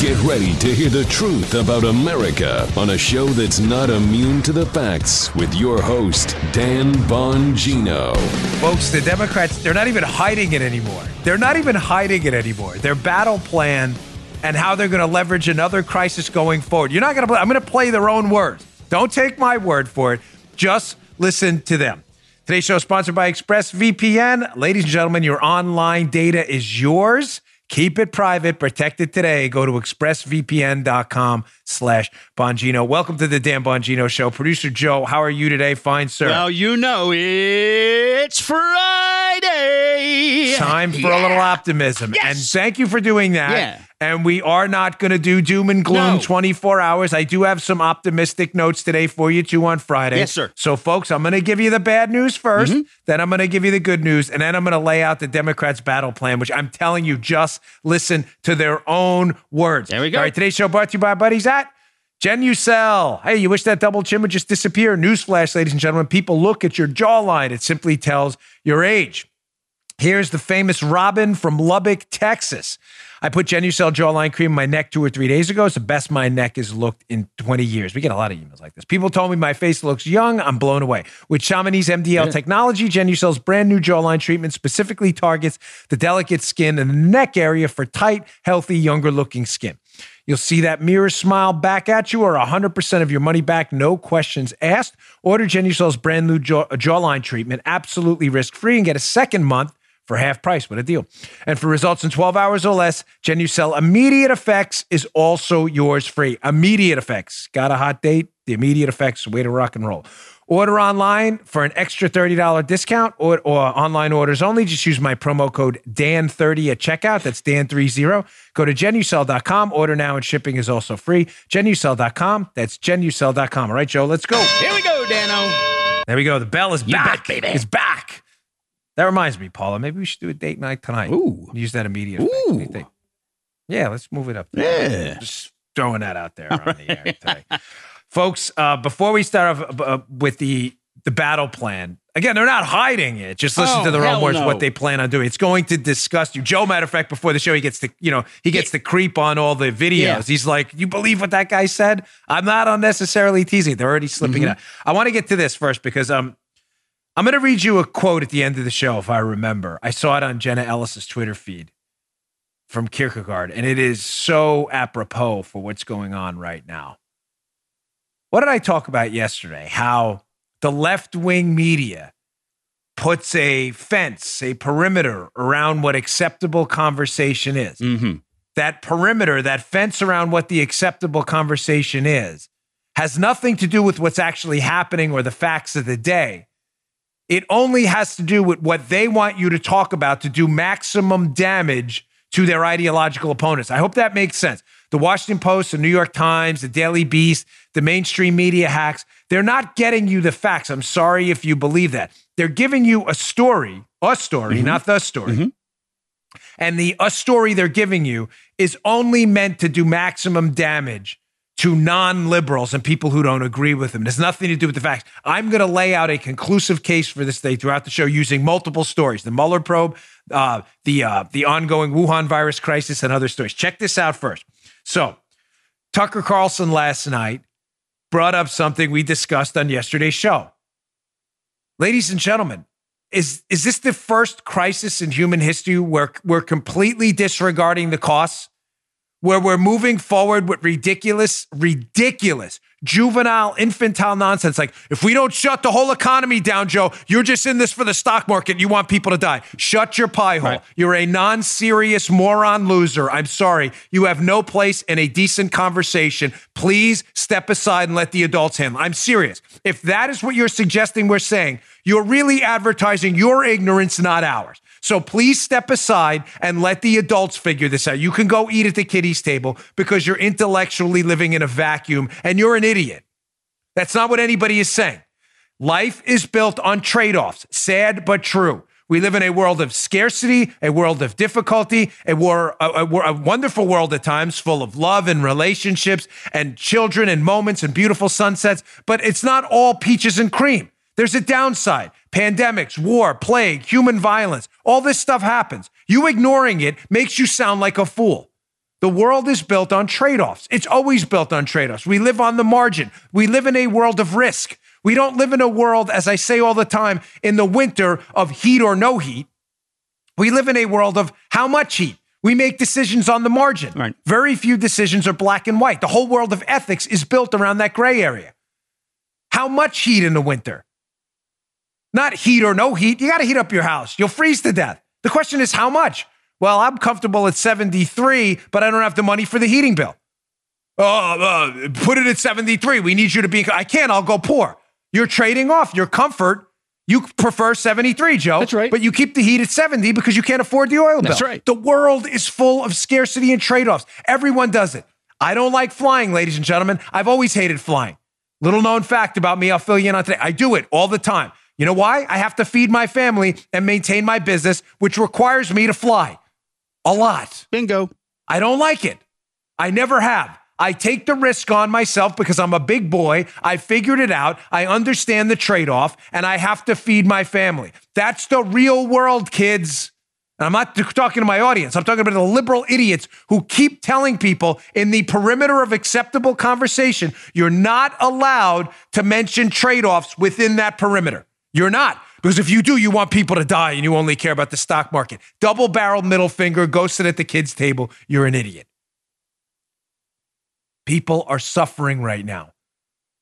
Get ready to hear the truth about America on a show that's not immune to the facts with your host, Dan Bongino. Folks, the Democrats, they're not even hiding it anymore. Their battle plan and how they're going to leverage another crisis going forward. You're not going to play. I'm going to play their own words. Don't take my word for it. Just listen to them. Today's show is sponsored by ExpressVPN. Ladies and gentlemen, your online data is yours. Keep it private. Protect it today. Go to expressvpn.com/Bongino. Welcome to the Dan Bongino Show. Producer Joe, how are you today? Fine, sir. Well, you know it's Friday. Time for a little optimism. Yes. And thank you for doing that. Yeah. And we are not going to do doom and gloom 24 hours. I do have some optimistic notes today for you, too, on Friday. Yes, sir. So, folks, I'm going to give you the bad news first. Mm-hmm. Then I'm going to give you the good news. And then I'm going to lay out the Democrats' battle plan, which I'm telling you, just listen to their own words. There we go. All right, today's show brought to you by buddies at Genucel. Hey, you wish that double chin would just disappear? Newsflash, ladies and gentlemen, people look at your jawline. It simply tells your age. Here's the famous Robin from Lubbock, Texas. I put Genucel jawline cream in my neck 2 or 3 days ago. It's the best my neck has looked in 20 years. We get a lot of emails like this. People told me my face looks young. I'm blown away. With Chamonix's MDL technology, Genucel's brand new jawline treatment specifically targets the delicate skin and the neck area for tight, healthy, younger looking skin. You'll see that mirror smile back at you or 100% of your money back, no questions asked. Order Genucel's brand new jawline treatment absolutely risk-free and get a second month for half price. What a deal. And for results in 12 hours or less, Genucel Immediate Effects is also yours free. Immediate Effects. Got a hot date? The Immediate Effects, way to rock and roll. Order online for an extra $30 discount or online orders only. Just use my promo code DAN30 at checkout. That's DAN30. Go to Genucel.com. Order now and shipping is also free. Genucel.com. That's Genucel.com. All right, Joe, let's go. Here we go, Dano. There we go. The bell is back. Bet, baby. It's back. That reminds me, Paula, maybe we should do a date night tonight. Ooh. Use that immediate effect. Yeah, let's move it up there. Yeah. Just throwing that out there on the air today. Folks, before we start off with the battle plan, again, they're not hiding it. Just listen to their own words, what they plan on doing. It's going to disgust you. Joe, matter of fact, before the show, he gets the creep on all the videos. Yeah. He's like, you believe what that guy said? I'm not unnecessarily teasing. They're already slipping it out. I want to get to this first because I'm going to read you a quote at the end of the show, if I remember. I saw it on Jenna Ellis's Twitter feed from Kierkegaard, and it is so apropos for what's going on right now. What did I talk about yesterday? How the left-wing media puts a fence, a perimeter around what acceptable conversation is. Mm-hmm. That perimeter, that fence around what the acceptable conversation is, has nothing to do with what's actually happening or the facts of the day. It only has to do with what they want you to talk about to do maximum damage to their ideological opponents. I hope that makes sense. The Washington Post, the New York Times, the Daily Beast, the mainstream media hacks, they're not getting you the facts. I'm sorry if you believe that. They're giving you a story, not the story. Mm-hmm. And the story they're giving you is only meant to do maximum damage to non-liberals and people who don't agree with them. It has nothing to do with the facts. I'm going to lay out a conclusive case for this day throughout the show using multiple stories, the Mueller probe, the ongoing Wuhan virus crisis, and other stories. Check this out first. So Tucker Carlson last night brought up something we discussed on yesterday's show. Ladies and gentlemen, is this the first crisis in human history where we're completely disregarding the costs? Where we're moving forward with ridiculous, juvenile, infantile nonsense. Like, if we don't shut the whole economy down, Joe, you're just in this for the stock market. You want people to die. Shut your pie hole. Right. You're a non-serious moron loser. I'm sorry. You have no place in a decent conversation. Please step aside and let the adults handle. I'm serious. If that is what you're suggesting we're saying, you're really advertising your ignorance, not ours. So please step aside and let the adults figure this out. You can go eat at the kiddies' table because you're intellectually living in a vacuum and you're an idiot. That's not what anybody is saying. Life is built on trade-offs. Sad, but true. We live in a world of scarcity, a world of difficulty, a wonderful world at times full of love and relationships and children and moments and beautiful sunsets, but it's not all peaches and cream. There's a downside. Pandemics, war, plague, human violence, all this stuff happens. You ignoring it makes you sound like a fool. The world is built on trade-offs. It's always built on trade-offs. We live on the margin. We live in a world of risk. We don't live in a world, as I say all the time, in the winter of heat or no heat. We live in a world of how much heat. We make decisions on the margin. Right. Very few decisions are black and white. The whole world of ethics is built around that gray area. How much heat in the winter? Not heat or no heat. You got to heat up your house. You'll freeze to death. The question is how much? Well, I'm comfortable at 73, but I don't have the money for the heating bill. Put it at 73. We need you to be... I can't. I'll go poor. You're trading off your comfort. You prefer 73, Joe. That's right. But you keep the heat at 70 because you can't afford the oil bill. That's right. The world is full of scarcity and trade-offs. Everyone does it. I don't like flying, ladies and gentlemen. I've always hated flying. Little known fact about me, I'll fill you in on today. I do it all the time. You know why? I have to feed my family and maintain my business, which requires me to fly. A lot. Bingo. I don't like it. I never have. I take the risk on myself because I'm a big boy. I figured it out. I understand the trade-off, and I have to feed my family. That's the real world, kids. And I'm not talking to my audience. I'm talking about the liberal idiots who keep telling people in the perimeter of acceptable conversation, you're not allowed to mention trade-offs within that perimeter. You're not. Because if you do, you want people to die and you only care about the stock market. Double-barreled middle finger, go sit at the kids' table. You're an idiot. People are suffering right now.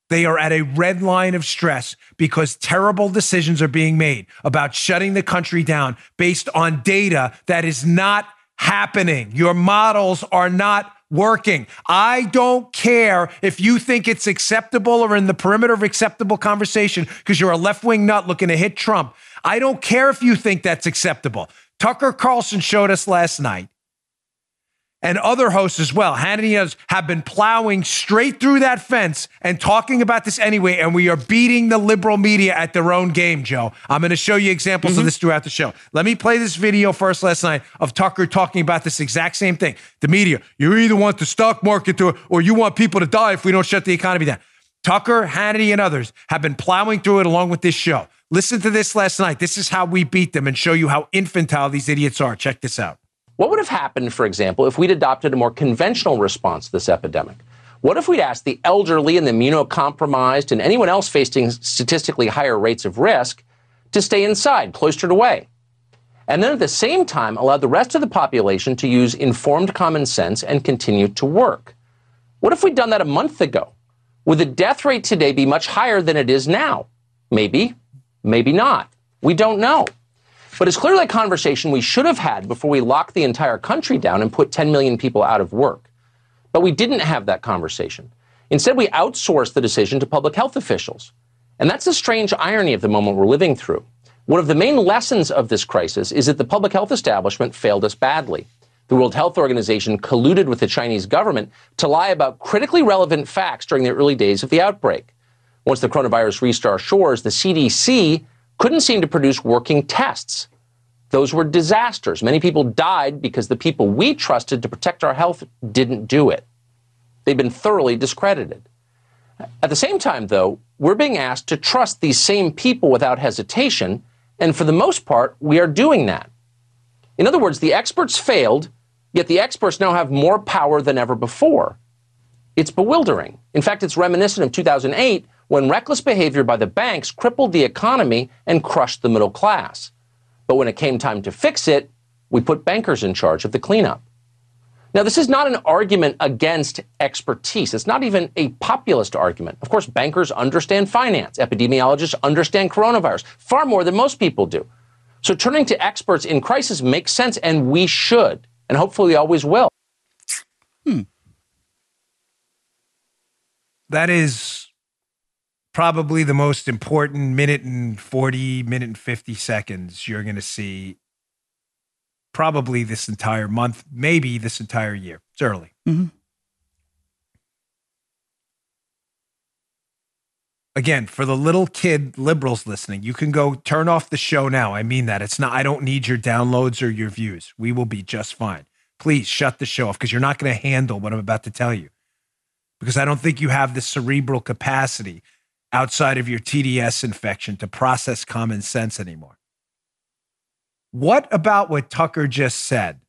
They are at a red line of stress because terrible decisions are being made about shutting the country down based on data that is not happening. Your models are not working. I don't care if you think it's acceptable or in the perimeter of acceptable conversation because you're a left-wing nut looking to hit Trump. I don't care if you think that's acceptable. Tucker Carlson showed us last night, and other hosts as well, Hannity and others, have been plowing straight through that fence and talking about this anyway, and we are beating the liberal media at their own game, Joe. I'm going to show you examples of this throughout the show. Let me play this video first last night of Tucker talking about this exact same thing. The media, you either want the stock market to, or you want people to die if we don't shut the economy down. Tucker, Hannity, and others have been plowing through it along with this show. Listen to this last night. This is how we beat them and show you how infantile these idiots are. Check this out. What would have happened, for example, if we'd adopted a more conventional response to this epidemic? What if we'd asked the elderly and the immunocompromised and anyone else facing statistically higher rates of risk to stay inside, cloistered away? And then at the same time, allowed the rest of the population to use informed common sense and continue to work? What if we'd done that a month ago? Would the death rate today be much higher than it is now? Maybe, maybe not. We don't know. But it's clearly a conversation we should have had before we locked the entire country down and put 10 million people out of work. But we didn't have that conversation. Instead, we outsourced the decision to public health officials. And that's the strange irony of the moment we're living through. One of the main lessons of this crisis is that the public health establishment failed us badly. The World Health Organization colluded with the Chinese government to lie about critically relevant facts during the early days of the outbreak. Once the coronavirus reached our shores, the CDC couldn't seem to produce working tests. Those were disasters. Many people died because the people we trusted to protect our health didn't do it. They've been thoroughly discredited. At the same time, though, we're being asked to trust these same people without hesitation, and for the most part, we are doing that. In other words, the experts failed, yet the experts now have more power than ever before. It's bewildering. In fact, it's reminiscent of 2008, when reckless behavior by the banks crippled the economy and crushed the middle class. But when it came time to fix it, we put bankers in charge of the cleanup. Now, this is not an argument against expertise. It's not even a populist argument. Of course, bankers understand finance. Epidemiologists understand coronavirus far more than most people do. So turning to experts in crisis makes sense, and we should, and hopefully always will. That is probably the most important minute and 50 seconds you're going to see probably this entire month, maybe this entire year. It's early. Again, for the little kid liberals listening, you can go turn off the show now. I mean that. It's not, I don't need your downloads or your views. We will be just fine. Please shut the show off because you're not going to handle what I'm about to tell you, because I don't think you have the cerebral capacity outside of your TDS infection to process common sense anymore. What about what Tucker just said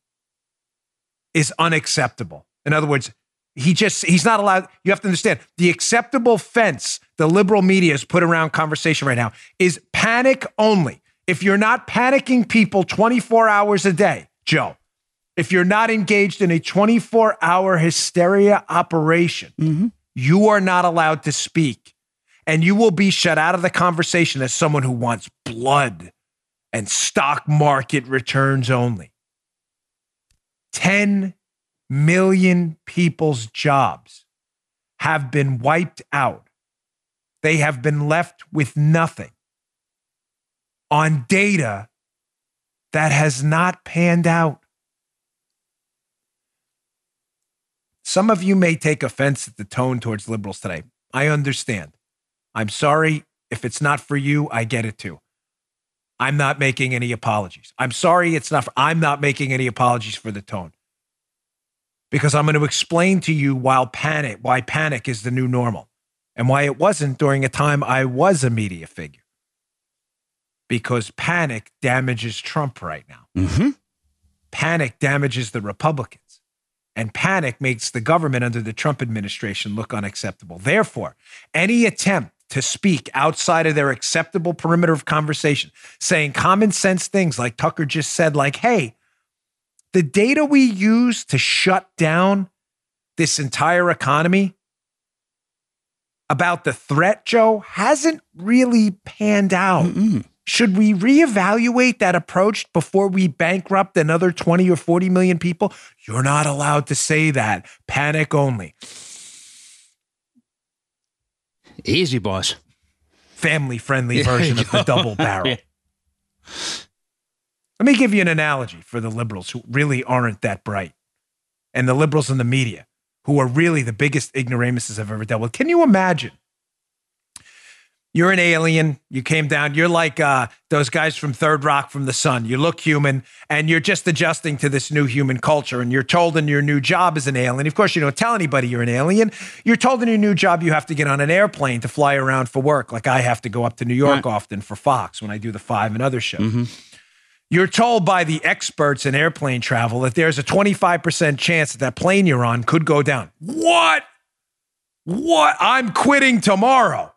is unacceptable. In other words, he's not allowed. You have to understand the acceptable fence the liberal media has put around conversation right now is panic only. If you're not panicking people 24 hours a day, Joe, if you're not engaged in a 24-hour hysteria operation, you are not allowed to speak, and you will be shut out of the conversation as someone who wants blood and stock market returns only. 10 million people's jobs have been wiped out. They have been left with nothing on data that has not panned out. Some of you may take offense at the tone towards liberals today. I understand. I'm sorry. If it's not for you, I get it too. I'm not making any apologies. I'm sorry it's not. I'm not making any apologies for the tone, because I'm going to explain to you why panic is the new normal and why it wasn't during a time I was a media figure. Because panic damages Trump right now. Panic damages the Republicans, and panic makes the government under the Trump administration look unacceptable. Therefore, any attempt to speak outside of their acceptable perimeter of conversation, saying common sense things like Tucker just said, like, hey, the data we use to shut down this entire economy about the threat, Joe, hasn't really panned out. Should we reevaluate that approach before we bankrupt another 20 or 40 million people? You're not allowed to say that. Panic only. Easy, boss. Family-friendly version of the double barrel. Let me give you an analogy for the liberals who really aren't that bright, and the liberals in the media who are really the biggest ignoramuses I've ever dealt with. Can you imagine? You're an alien. You came down. You're like those guys from Third Rock from the Sun. You look human, and you're just adjusting to this new human culture, and you're told in your new job as an alien. Of course, you don't tell anybody you're an alien. You're told in your new job you have to get on an airplane to fly around for work, like I have to go up to New York often for Fox when I do the 5 and other shows. You're told by the experts in airplane travel that there's a 25% chance that plane you're on could go down. What? I'm quitting tomorrow.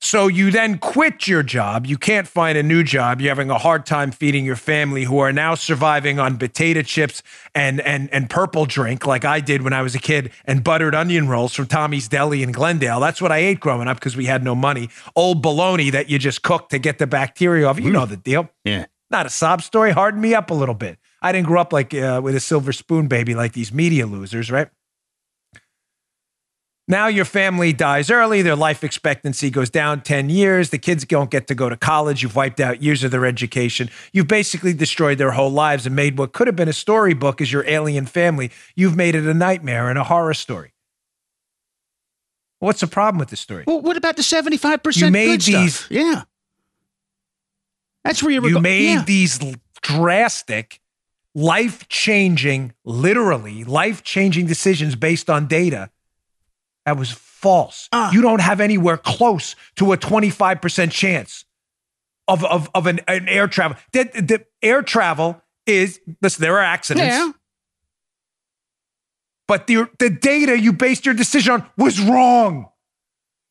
So you then quit your job. You can't find a new job. You're having a hard time feeding your family, who are now surviving on potato chips and purple drink like I did when I was a kid, and buttered onion rolls from Tommy's Deli in Glendale. That's what I ate growing up because we had no money. Old bologna that you just cooked to get the bacteria off. You know the deal. Yeah. Not a sob story. Harden me up a little bit. I didn't grow up like with a silver spoon baby like these media losers, right? Now your family dies early. Their life expectancy goes down 10 years. The kids don't get to go to college. You've wiped out years of their education. You've basically destroyed their whole lives and made what could have been a storybook as your alien family. You've made it a nightmare and a horror story. What's the problem with this story? Well, what about the 75% you made good these stuff? Yeah. That's where you made these drastic, life-changing, literally life-changing decisions based on data that was false. You don't have anywhere close to a 25% chance of an air travel. The air travel is, listen, there are accidents. Yeah. But the data you based your decision on was wrong.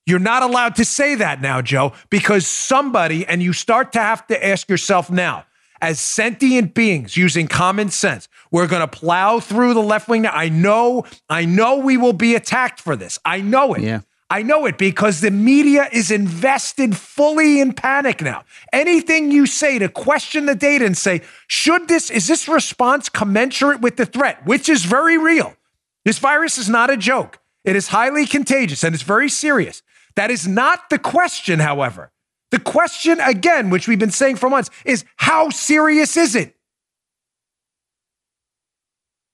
You're not allowed to say that now, Joe, because somebody, and you start to have to ask yourself now, as sentient beings using common sense, we're going to plow through the left wing. Now, I know we will be attacked for this. I know it. Yeah. I know it because the media is invested fully in panic now. Anything you say to question the data and say, is this response commensurate with the threat, which is very real. This virus is not a joke. It is highly contagious and it's very serious. That is not the question, however. The question, again, which we've been saying for months, is how serious is it?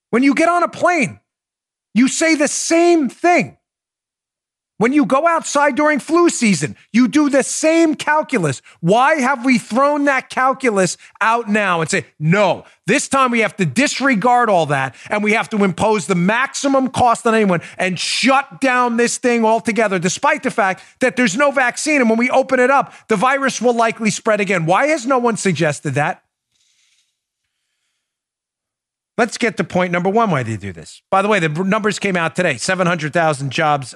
When you get on a plane, you say the same thing. When you go outside during flu season, you do the same calculus. Why have we thrown that calculus out now and say, no, this time we have to disregard all that and we have to impose the maximum cost on anyone and shut down this thing altogether, despite the fact that there's no vaccine. And when we open it up, the virus will likely spread again. Why has no one suggested that? Let's get to point number one, why they do this. By the way, the numbers came out today, 700,000 jobs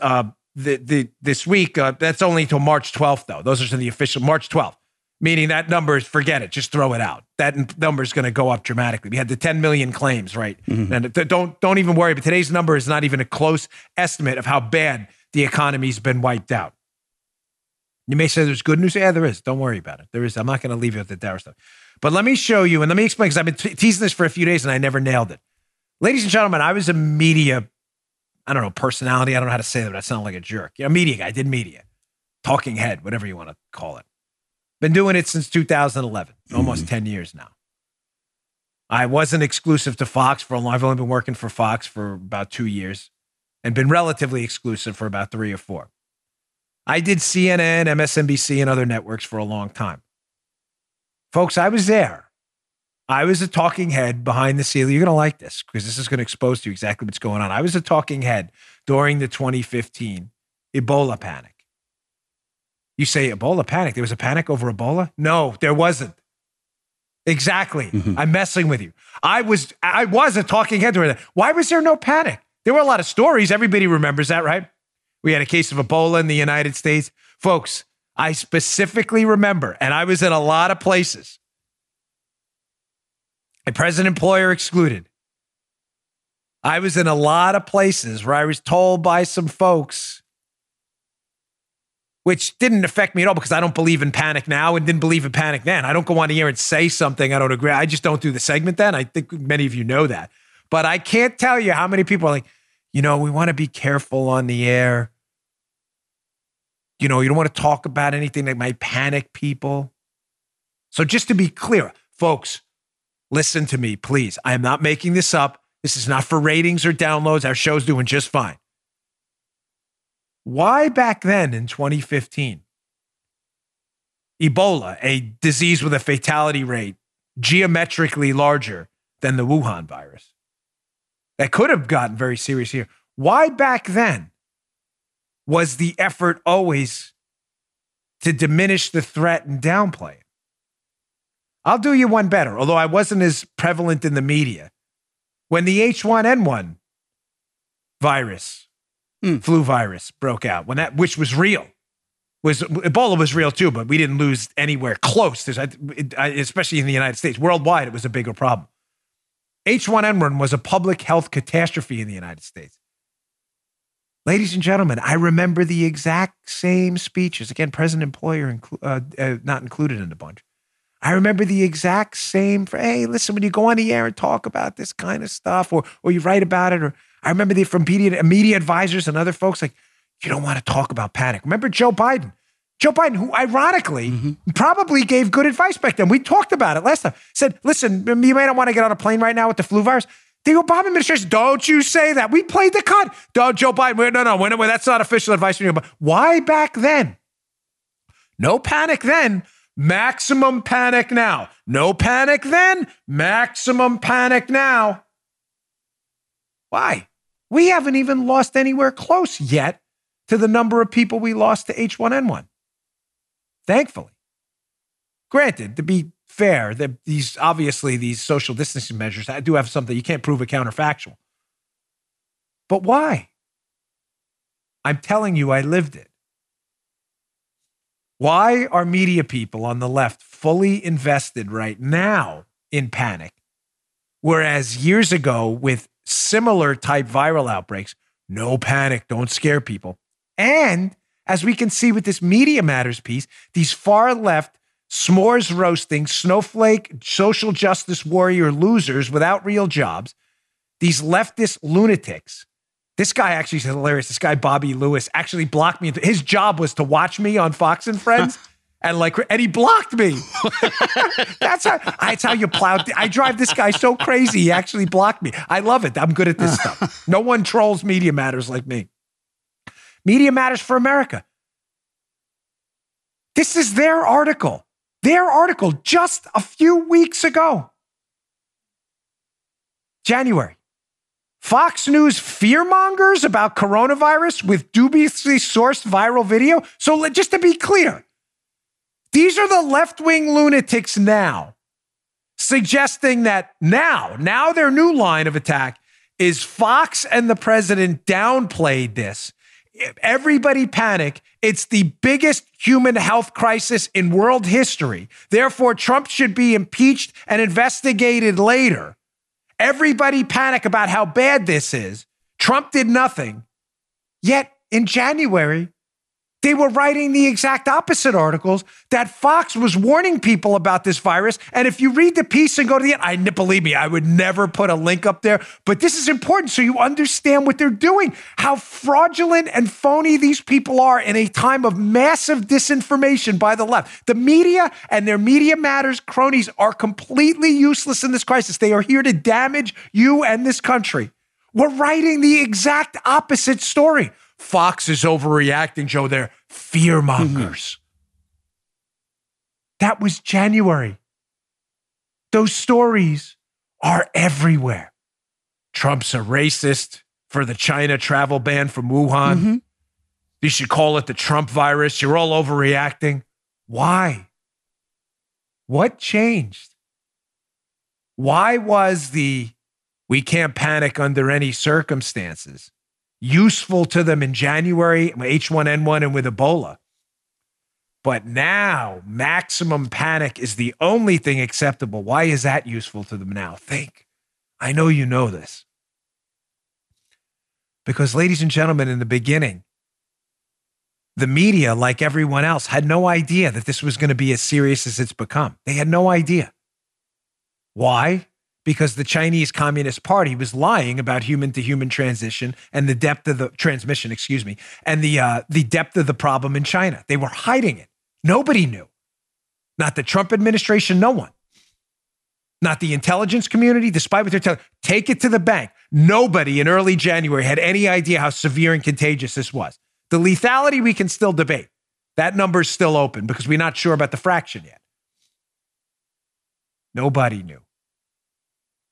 this week. That's only till March 12th, though. Those are the official March 12th, meaning that number is, forget it, just throw it out. That number is going to go up dramatically. We had the 10 million claims, right? Mm-hmm. And don't even worry, but today's number is not even a close estimate of how bad the economy's been wiped out. You may say there's good news. Yeah, there is. Don't worry about it. There is. I'm not going to leave you with the dour stuff. But let me show you, and let me explain, because I've been teasing this for a few days and I never nailed it. Ladies and gentlemen, I was a media, I don't know, personality. I don't know how to say that, but I sound like a jerk. You know, media guy, I did media. Talking head, whatever you want to call it. Been doing it since 2011, almost 10 years now. I wasn't exclusive to Fox for a long time. I've only been working for Fox for about 2 years and been relatively exclusive for about 3 or 4. I did CNN, MSNBC, and other networks for a long time. Folks, I was there. I was a talking head behind the scenes. You're going to like this because this is going to expose to you exactly what's going on. I was a talking head during the 2015 Ebola panic. You say Ebola panic. There was a panic over Ebola? No, there wasn't. Exactly. Mm-hmm. I'm messing with you. I was a talking head during that. Why was there no panic? There were a lot of stories. Everybody remembers that, right? We had a case of Ebola in the United States. Folks, I specifically remember, and I was in a lot of places, a present employer excluded. I was in a lot of places where I was told by some folks, which didn't affect me at all because I don't believe in panic now and didn't believe in panic then. I don't go on the air and say something I don't agree. I just don't do the segment then. I think many of you know that. But I can't tell you how many people are like, you know, we want to be careful on the air. You know, you don't want to talk about anything that might panic people. So just to be clear, folks, listen to me, please. I am not making this up. This is not for ratings or downloads. Our show's doing just fine. Why back then in 2015, Ebola, a disease with a fatality rate geometrically larger than the Wuhan virus, that could have gotten very serious here. Why back then was the effort always to diminish the threat and downplay it? I'll do you one better, although I wasn't as prevalent in the media. When the H1N1 virus, flu virus broke out, when that, which was real, Ebola was real too, but we didn't lose anywhere close, especially in the United States. Worldwide, it was a bigger problem. H1N1 was a public health catastrophe in the United States. Ladies and gentlemen, I remember the exact same speeches. Again, present employer not included in the bunch. I remember the exact same, hey, listen, when you go on the air and talk about this kind of stuff or you write about it, or I remember from media advisors and other folks, like, you don't want to talk about panic. Remember Joe Biden? Joe Biden, who ironically probably gave good advice back then. We talked about it last time. Said, listen, you may not want to get on a plane right now with the flu virus. The Obama administration, don't you say that. We played the card. Don't, Joe Biden, no, that's not official advice from you. Why back then? No panic then, maximum panic now. No panic then, maximum panic now. Why? We haven't even lost anywhere close yet to the number of people we lost to H1N1. Thankfully. Granted, to be fair, that these social distancing measures do have something. You can't prove a counterfactual. But why? I'm telling you, I lived it. Why are media people on the left fully invested right now in panic, whereas years ago with similar type viral outbreaks, no panic, don't scare people. And as we can see with this Media Matters piece, these far left, s'mores roasting, snowflake, social justice warrior losers without real jobs, these leftist lunatics. This guy actually is hilarious. This guy, Bobby Lewis, actually blocked me. His job was to watch me on Fox and Friends. And he blocked me. That's how you plow. I drive this guy so crazy. He actually blocked me. I love it. I'm good at this stuff. No one trolls Media Matters like me. Media Matters for America. This is their article just a few weeks ago. January. Fox News fearmongers about coronavirus with dubiously sourced viral video. So just to be clear, these are the left-wing lunatics now suggesting that now their new line of attack is Fox and the president downplayed this. Everybody panic. It's the biggest human health crisis in world history. Therefore, Trump should be impeached and investigated later. Everybody panic about how bad this is. Trump did nothing. Yet in January, they were writing the exact opposite articles that Fox was warning people about this virus. And if you read the piece and go to the end, believe me, I would never put a link up there, but this is important so you understand what they're doing, how fraudulent and phony these people are in a time of massive disinformation by the left. The media and their Media Matters cronies are completely useless in this crisis. They are here to damage you and this country. We're writing the exact opposite story. Fox is overreacting, Joe. They're fear mongers. That was January. Those stories are everywhere. Trump's a racist for the China travel ban from Wuhan. You should call it the Trump virus. You're all overreacting. Why? What changed? Why was the "we can't panic under any circumstances" useful to them in January, H1N1 and with Ebola? But now maximum panic is the only thing acceptable. Why is that useful to them now? Think. I know you know this. Because, ladies and gentlemen, in the beginning, the media, like everyone else, had no idea that this was going to be as serious as it's become. They had no idea. Why? Because the Chinese Communist Party was lying about human-to-human transition and the depth of the transmission, and the depth of the problem in China. They were hiding it. Nobody knew. Not the Trump administration, no one. Not the intelligence community, despite what they're telling. Take it to the bank. Nobody in early January had any idea how severe and contagious this was. The lethality we can still debate. That number's still open because we're not sure about the fraction yet. Nobody knew.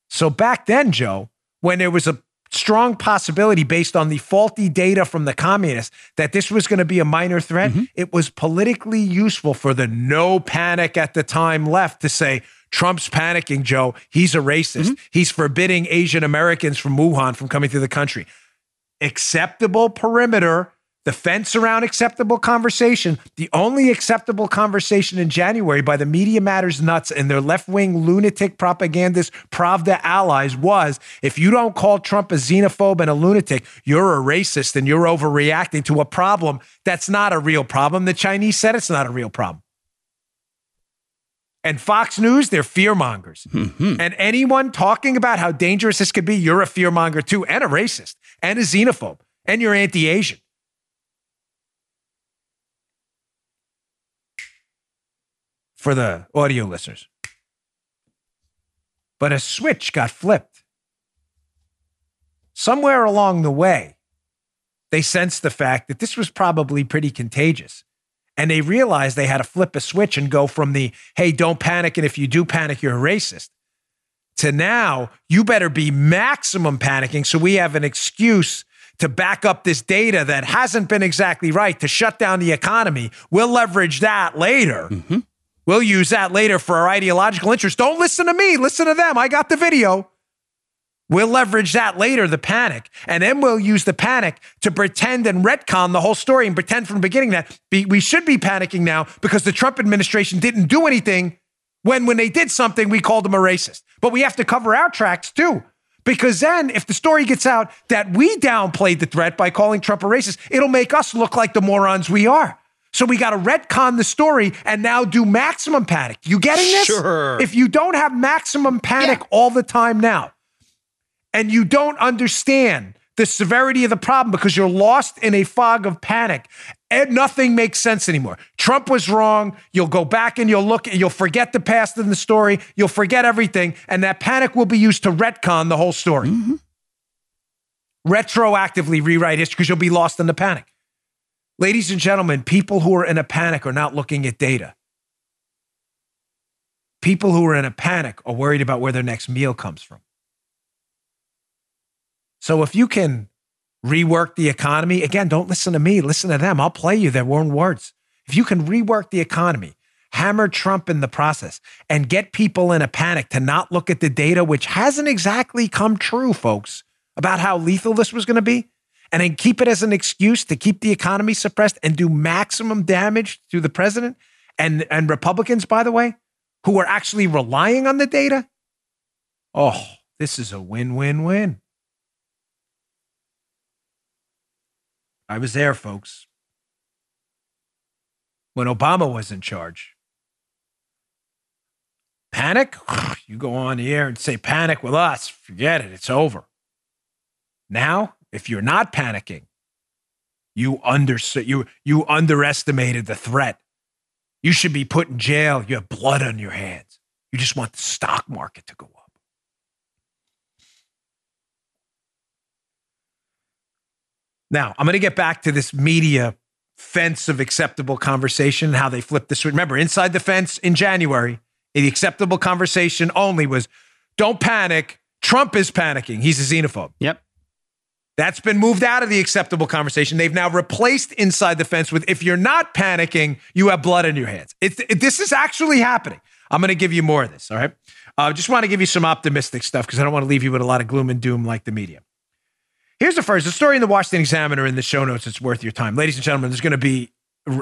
So back then, Joe, when there was a strong possibility based on the faulty data from the communists that this was going to be a minor threat, it was politically useful for the no panic at the time left to say, Trump's panicking, Joe. He's a racist. He's forbidding Asian Americans from Wuhan from coming through the country. Acceptable perimeter, the fence around acceptable conversation, the only acceptable conversation in January by the Media Matters nuts and their left-wing lunatic propagandist Pravda allies was, if you don't call Trump a xenophobe and a lunatic, you're a racist and you're overreacting to a problem that's not a real problem. The Chinese said it's not a real problem. And Fox News, they're fearmongers. And anyone talking about how dangerous this could be, you're a fearmonger too, and a racist, and a xenophobe, and you're anti-Asian. For the audio listeners. But a switch got flipped. Somewhere along the way, they sensed the fact that this was probably pretty contagious. And they realized they had to flip a switch and go from the, hey, don't panic, and if you do panic, you're a racist, to now, you better be maximum panicking so we have an excuse to back up this data that hasn't been exactly right, to shut down the economy. We'll leverage that later. We'll use that later for our ideological interests. Don't listen to me. Listen to them. I got the video. We'll leverage that later, the panic. And then we'll use the panic to pretend and retcon the whole story and pretend from the beginning that we should be panicking now because the Trump administration didn't do anything when they did something, we called them a racist. But we have to cover our tracks too. Because then if the story gets out that we downplayed the threat by calling Trump a racist, it'll make us look like the morons we are. So we got to retcon the story and now do maximum panic. You getting this? Sure. If you don't have maximum panic all the time now, and you don't understand the severity of the problem because you're lost in a fog of panic, and nothing makes sense anymore. Trump was wrong. You'll go back and you'll look and you'll forget the past in the story. You'll forget everything. And that panic will be used to retcon the whole story. Retroactively rewrite history because you'll be lost in the panic. Ladies and gentlemen, people who are in a panic are not looking at data. People who are in a panic are worried about where their next meal comes from. So if you can rework the economy, again, don't listen to me, listen to them. I'll play you their own words. If you can rework the economy, hammer Trump in the process and get people in a panic to not look at the data, which hasn't exactly come true, folks, about how lethal this was going to be, and then keep it as an excuse to keep the economy suppressed and do maximum damage to the president and Republicans, by the way, who are actually relying on the data. Oh, this is a win-win-win. I was there, folks. When Obama was in charge. Panic? You go on the air and say panic with us. Forget it. It's over. Now, if you're not panicking, you underestimated the threat. You should be put in jail. You have blood on your hands. You just want the stock market to go up. Now, I'm going to get back to this media fence of acceptable conversation and how they flipped this. Remember, inside the fence in January, the acceptable conversation only was, don't panic. Trump is panicking. He's a xenophobe. Yep. That's been moved out of the acceptable conversation. They've now replaced inside the fence with, if you're not panicking, you have blood in your hands. This is actually happening. I'm going to give you more of this, all right? Just want to give you some optimistic stuff because I don't want to leave you with a lot of gloom and doom like the media. Here's the first. The story in the Washington Examiner in the show notes. It's worth your time. Ladies and gentlemen, there's going to be,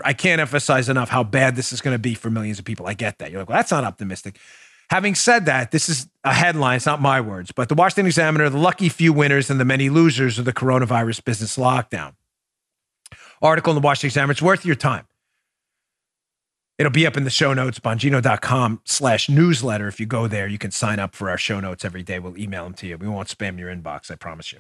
I can't emphasize enough how bad this is going to be for millions of people. I get that. You're like, well, that's not optimistic. Having said that, this is a headline. It's not my words, but the Washington Examiner, the lucky few winners and the many losers of the coronavirus business lockdown. Article in the Washington Examiner. It's worth your time. It'll be up in the show notes, bongino.com/newsletter. If you go there, you can sign up for our show notes every day. We'll email them to you. We won't spam your inbox, I promise you.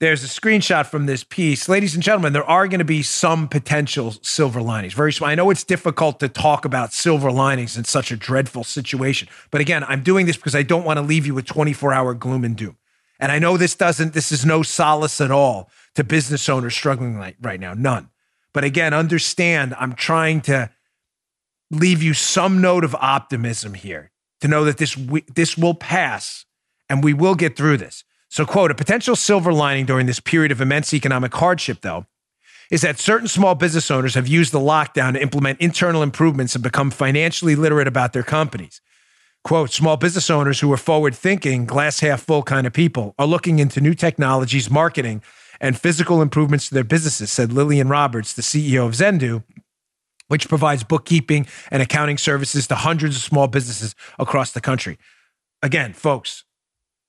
There's a screenshot from this piece. Ladies and gentlemen, there are going to be some potential silver linings. Very small. I know it's difficult to talk about silver linings in such a dreadful situation. But again, I'm doing this because I don't want to leave you with 24-hour gloom and doom. And I know this is no solace at all to business owners struggling right now. None. But again, understand I'm trying to leave you some note of optimism here to know that this will pass and we will get through this. So, quote, a potential silver lining during this period of immense economic hardship, though, is that certain small business owners have used the lockdown to implement internal improvements and become financially literate about their companies. Quote, small business owners who are forward-thinking, glass-half-full kind of people are looking into new technologies, marketing, and physical improvements to their businesses, said Lillian Roberts, the CEO of Zendu, which provides bookkeeping and accounting services to hundreds of small businesses across the country. Again, folks,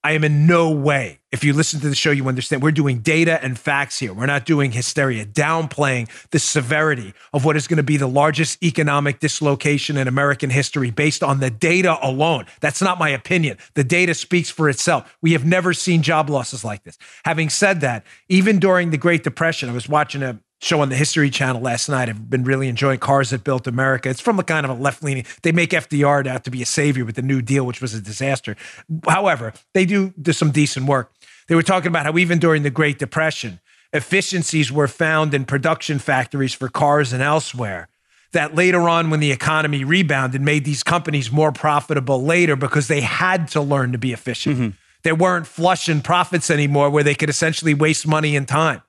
I am in no way, if you listen to the show, you understand, we're doing data and facts here. We're not doing hysteria, downplaying the severity of what is going to be the largest economic dislocation in American history based on the data alone. That's not my opinion. The data speaks for itself. We have never seen job losses like this. Having said that, even during the Great Depression, I was watching a show on the History Channel last night. I've been really enjoying Cars That Built America. It's from a kind of a left-leaning, they make FDR out to be a savior with the New Deal, which was a disaster. However, they do some decent work. They were talking about how even during the Great Depression, efficiencies were found in production factories for cars and elsewhere that later on when the economy rebounded made these companies more profitable later because they had to learn to be efficient. Mm-hmm. They weren't flushing profits anymore where they could essentially waste money and time.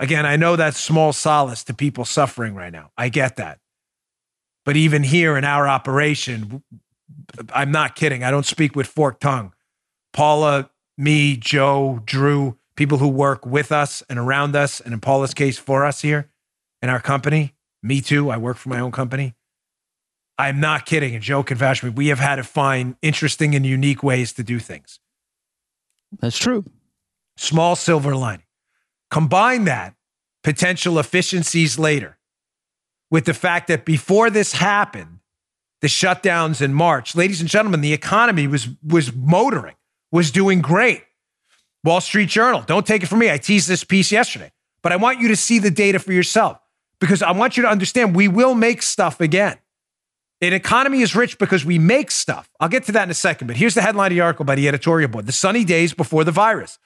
Again, I know that's small solace to people suffering right now. I get that. But even here in our operation, I'm not kidding. I don't speak with forked tongue. Paula, me, Joe, Drew, people who work with us and around us, and in Paula's case, for us here in our company, me too, I work for my own company. I'm not kidding. And Joe can vouch for me. We have had to find interesting and unique ways to do things. That's true. Small silver lining. Combine that, potential efficiencies later, with the fact that before this happened, the shutdowns in March, ladies and gentlemen, the economy was motoring, was doing great. Wall Street Journal, don't take it from me. I teased this piece yesterday, but I want you to see the data for yourself because I want you to understand we will make stuff again. An economy is rich because we make stuff. I'll get to that in a second, but here's the headline of the article by the editorial board, the sunny days before the virus.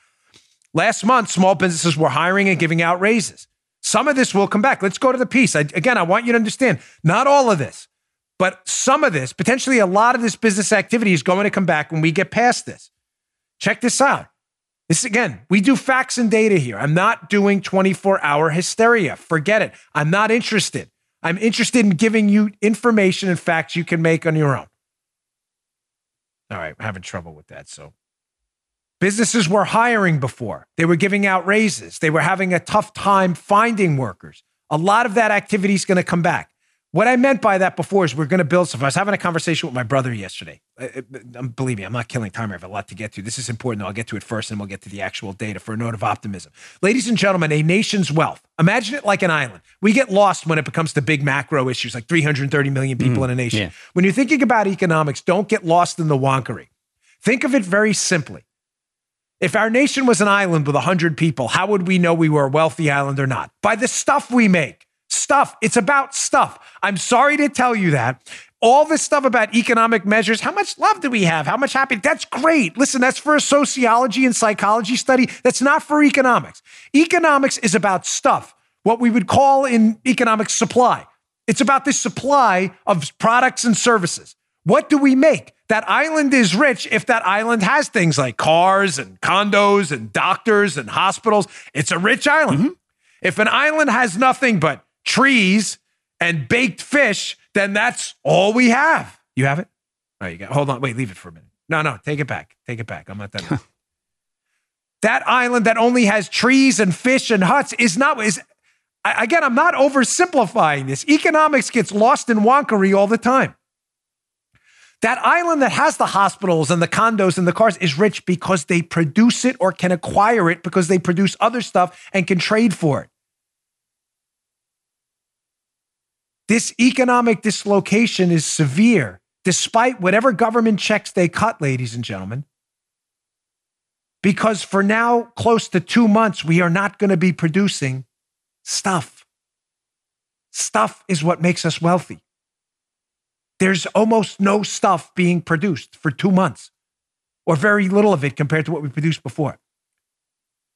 Last month, small businesses were hiring and giving out raises. Some of this will come back. Let's go to the piece. I want you to understand, not all of this, but some of this, potentially a lot of this business activity is going to come back when we get past this. Check this out. This, again, we do facts and data here. I'm not doing 24-hour hysteria. Forget it. I'm not interested. I'm interested in giving you information and facts you can make on your own. All right, I'm having trouble with that. So businesses were hiring before. They were giving out raises. They were having a tough time finding workers. A lot of that activity is going to come back. What I meant by that before is we're going to build stuff. I was having a conversation with my brother yesterday. Believe me, I'm not killing time. I have a lot to get to. This is important, though. I'll get to it first, and we'll get to the actual data for a note of optimism. Ladies and gentlemen, a nation's wealth. Imagine it like an island. We get lost when it becomes to big macro issues, like 330 million people in a nation. Yeah. When you're thinking about economics, don't get lost in the wonkery. Think of it very simply. If our nation was an island with 100 people, how would we know we were a wealthy island or not? By the stuff we make. Stuff. It's about stuff. I'm sorry to tell you that. All this stuff about economic measures, how much love do we have? How much happiness? That's great. Listen, that's for a sociology and psychology study. That's not for economics. Economics is about stuff, what we would call in economics supply. It's about the supply of products and services. What do we make? That island is rich if that island has things like cars and condos and doctors and hospitals. It's a rich island. Mm-hmm. If an island has nothing but trees and baked fish, then that's all we have. You have it? Oh, you got it. Hold on. Wait, leave it for a minute. No, take it back. Take it back. I'm not that. That island that only has trees and fish and huts is not. Again, I'm not oversimplifying this. Economics gets lost in wonkery all the time. That island that has the hospitals and the condos and the cars is rich because they produce it or can acquire it because they produce other stuff and can trade for it. This economic dislocation is severe, despite whatever government checks they cut, ladies and gentlemen, because for now, close to 2 months, we are not going to be producing stuff. Stuff is what makes us wealthy. There's almost no stuff being produced for 2 months, or very little of it compared to what we produced before.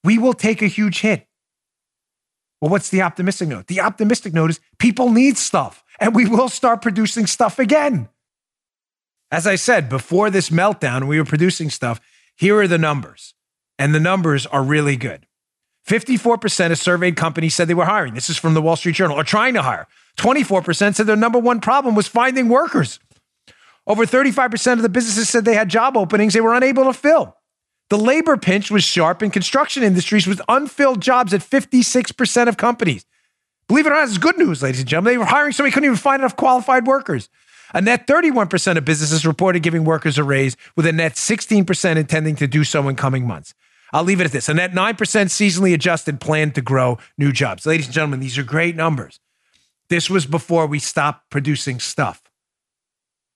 We will take a huge hit. Well, what's the optimistic note? The optimistic note is people need stuff, and we will start producing stuff again. As I said, before this meltdown, we were producing stuff. Here are the numbers, and the numbers are really good. 54% of surveyed companies said they were hiring. This is from the Wall Street Journal, or trying to hire. 24% said their number one problem was finding workers. Over 35% of the businesses said they had job openings they were unable to fill. The labor pinch was sharp in construction industries with unfilled jobs at 56% of companies. Believe it or not, it's good news, ladies and gentlemen. They were hiring so they couldn't even find enough qualified workers. A net 31% of businesses reported giving workers a raise, with a net 16% intending to do so in coming months. I'll leave it at this. A net 9% seasonally adjusted planned to grow new jobs. Ladies and gentlemen, these are great numbers. This was before we stopped producing stuff.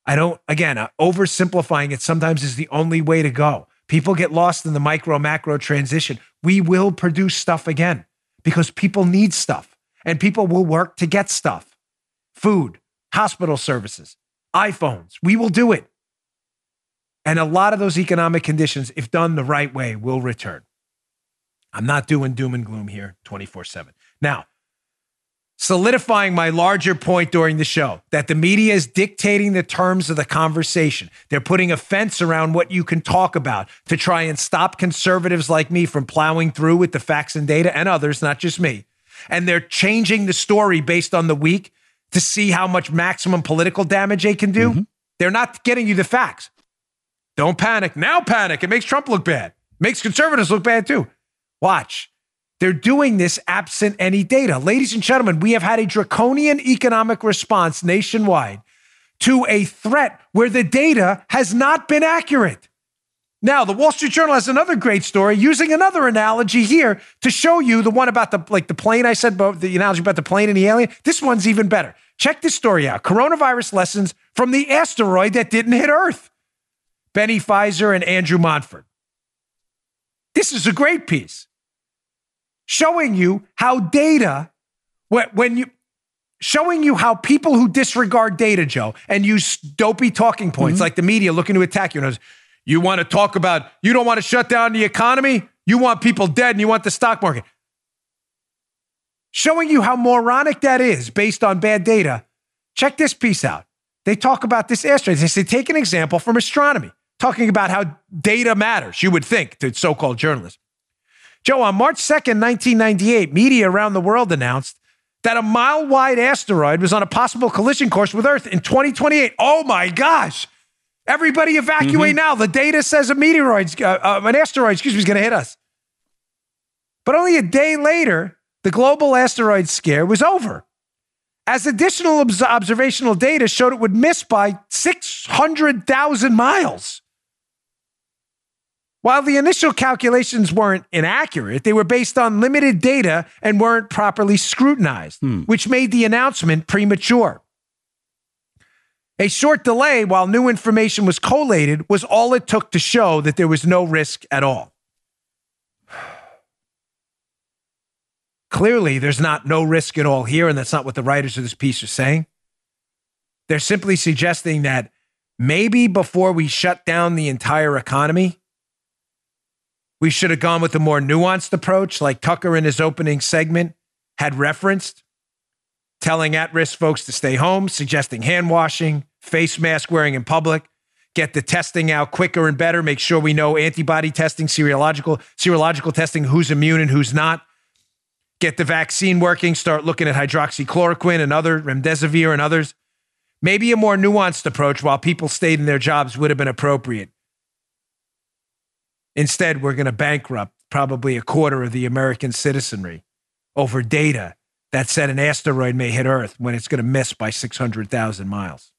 Oversimplifying it sometimes is the only way to go. People get lost in the micro-macro transition. We will produce stuff again because people need stuff, and people will work to get stuff. Food, hospital services, iPhones. We will do it. And a lot of those economic conditions, if done the right way, will return. I'm not doing doom and gloom here 24/7. Now, solidifying my larger point during the show that the media is dictating the terms of the conversation. They're putting a fence around what you can talk about to try and stop conservatives like me from plowing through with the facts and data and others, not just me. And they're changing the story based on the week to see how much maximum political damage they can do. Mm-hmm. They're not getting you the facts. Don't panic. Now panic. It makes Trump look bad. Makes conservatives look bad too. Watch. They're doing this absent any data. Ladies and gentlemen, we have had a draconian economic response nationwide to a threat where the data has not been accurate. Now, the Wall Street Journal has another great story using another analogy here to show you the one about the plane I said, the analogy about the plane and the alien. This one's even better. Check this story out. Coronavirus lessons from the asteroid that didn't hit Earth. Benny Fizer and Andrew Montford. This is a great piece, showing you how data, showing you how people who disregard data, Joe, and use dopey talking points like the media looking to attack you. You want to talk about, you don't want to shut down the economy. You want people dead and you want the stock market. Showing you how moronic that is based on bad data. Check this piece out. They talk about this asteroid. They say, take an example from astronomy, talking about how data matters, you would think, to so-called journalists. Joe, on March 2nd, 1998, media around the world announced that a mile-wide asteroid was on a possible collision course with Earth in 2028. Oh my gosh. Everybody evacuate now. The data says an asteroid is going to hit us. But only a day later, the global asteroid scare was over, as additional observational data showed it would miss by 600,000 miles. While the initial calculations weren't inaccurate, they were based on limited data and weren't properly scrutinized, which made the announcement premature. A short delay while new information was collated was all it took to show that there was no risk at all. Clearly, there's not no risk at all here, and that's not what the writers of this piece are saying. They're simply suggesting that maybe before we shut down the entire economy, we should have gone with a more nuanced approach, like Tucker in his opening segment had referenced, telling at-risk folks to stay home, suggesting hand washing, face mask wearing in public, get the testing out quicker and better, make sure we know antibody testing, serological testing, who's immune and who's not, get the vaccine working, start looking at hydroxychloroquine and other remdesivir and others. Maybe a more nuanced approach while people stayed in their jobs would have been appropriate. Instead, we're going to bankrupt probably a quarter of the American citizenry over data that said an asteroid may hit Earth when it's going to miss by 600,000 miles.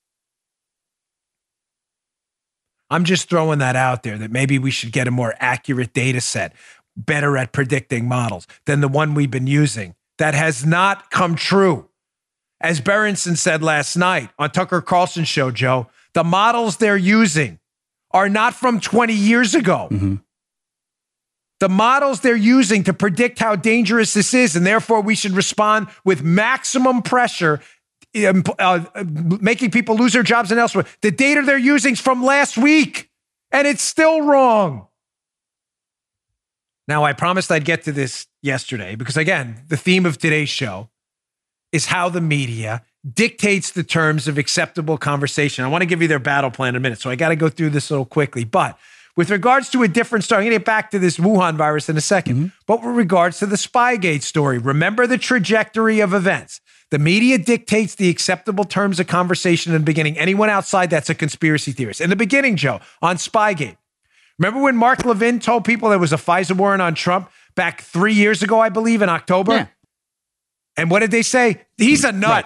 I'm just throwing that out there, that maybe we should get a more accurate data set, better at predicting models than the one we've been using. That has not come true. As Berenson said last night on Tucker Carlson's show, Joe, the models they're using are not from 20 years ago. The models they're using to predict how dangerous this is, and therefore we should respond with maximum pressure, making people lose their jobs and elsewhere. The data they're using is from last week, and it's still wrong. Now, I promised I'd get to this yesterday because, again, the theme of today's show is how the media dictates the terms of acceptable conversation. I want to give you their battle plan in a minute, so I got to go through this a little quickly. But with regards to a different story, I'm going to get back to this Wuhan virus in a second. But with regards to the Spygate story, remember the trajectory of events. The media dictates the acceptable terms of conversation in the beginning. Anyone outside that's a conspiracy theorist. In the beginning, Joe, on Spygate, remember when Mark Levin told people there was a FISA warrant on Trump back 3 years ago, I believe, in October? Yeah. And what did they say? He's a nut. Right.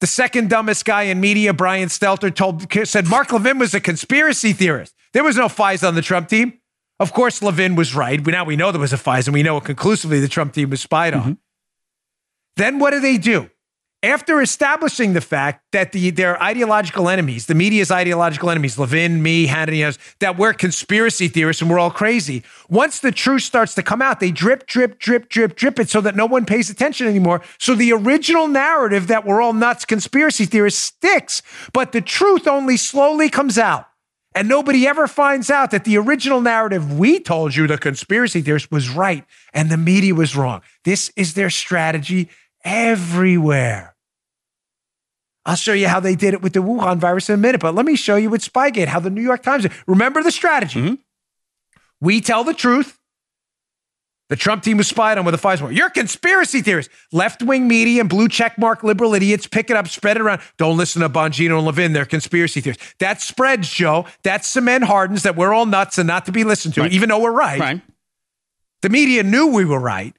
The second dumbest guy in media, Brian Stelter, said Mark Levin was a conspiracy theorist. There was no FISA on the Trump team. Of course, Levin was right. Now we know there was a FISA, and we know conclusively the Trump team was spied on. Then what do? After establishing the fact that their ideological enemies, the media's ideological enemies, Levin, me, Hannity, others, that we're conspiracy theorists and we're all crazy, once the truth starts to come out, they drip it so that no one pays attention anymore. So the original narrative that we're all nuts conspiracy theorists sticks, but the truth only slowly comes out. And nobody ever finds out that the original narrative we told you, the conspiracy theorists, was right and the media was wrong. This is their strategy everywhere. I'll show you how they did it with the Wuhan virus in a minute, but let me show you with Spygate, how the New York Times did. Remember the strategy. We tell the truth. The Trump team was spied on with a FISA warrant. You're conspiracy theorists. Left-wing media and blue checkmark liberal idiots pick it up, spread it around. Don't listen to Bongino and Levin. They're conspiracy theorists. That spreads, Joe. That cement hardens that we're all nuts and not to be listened to, even though we're right. The media knew we were right.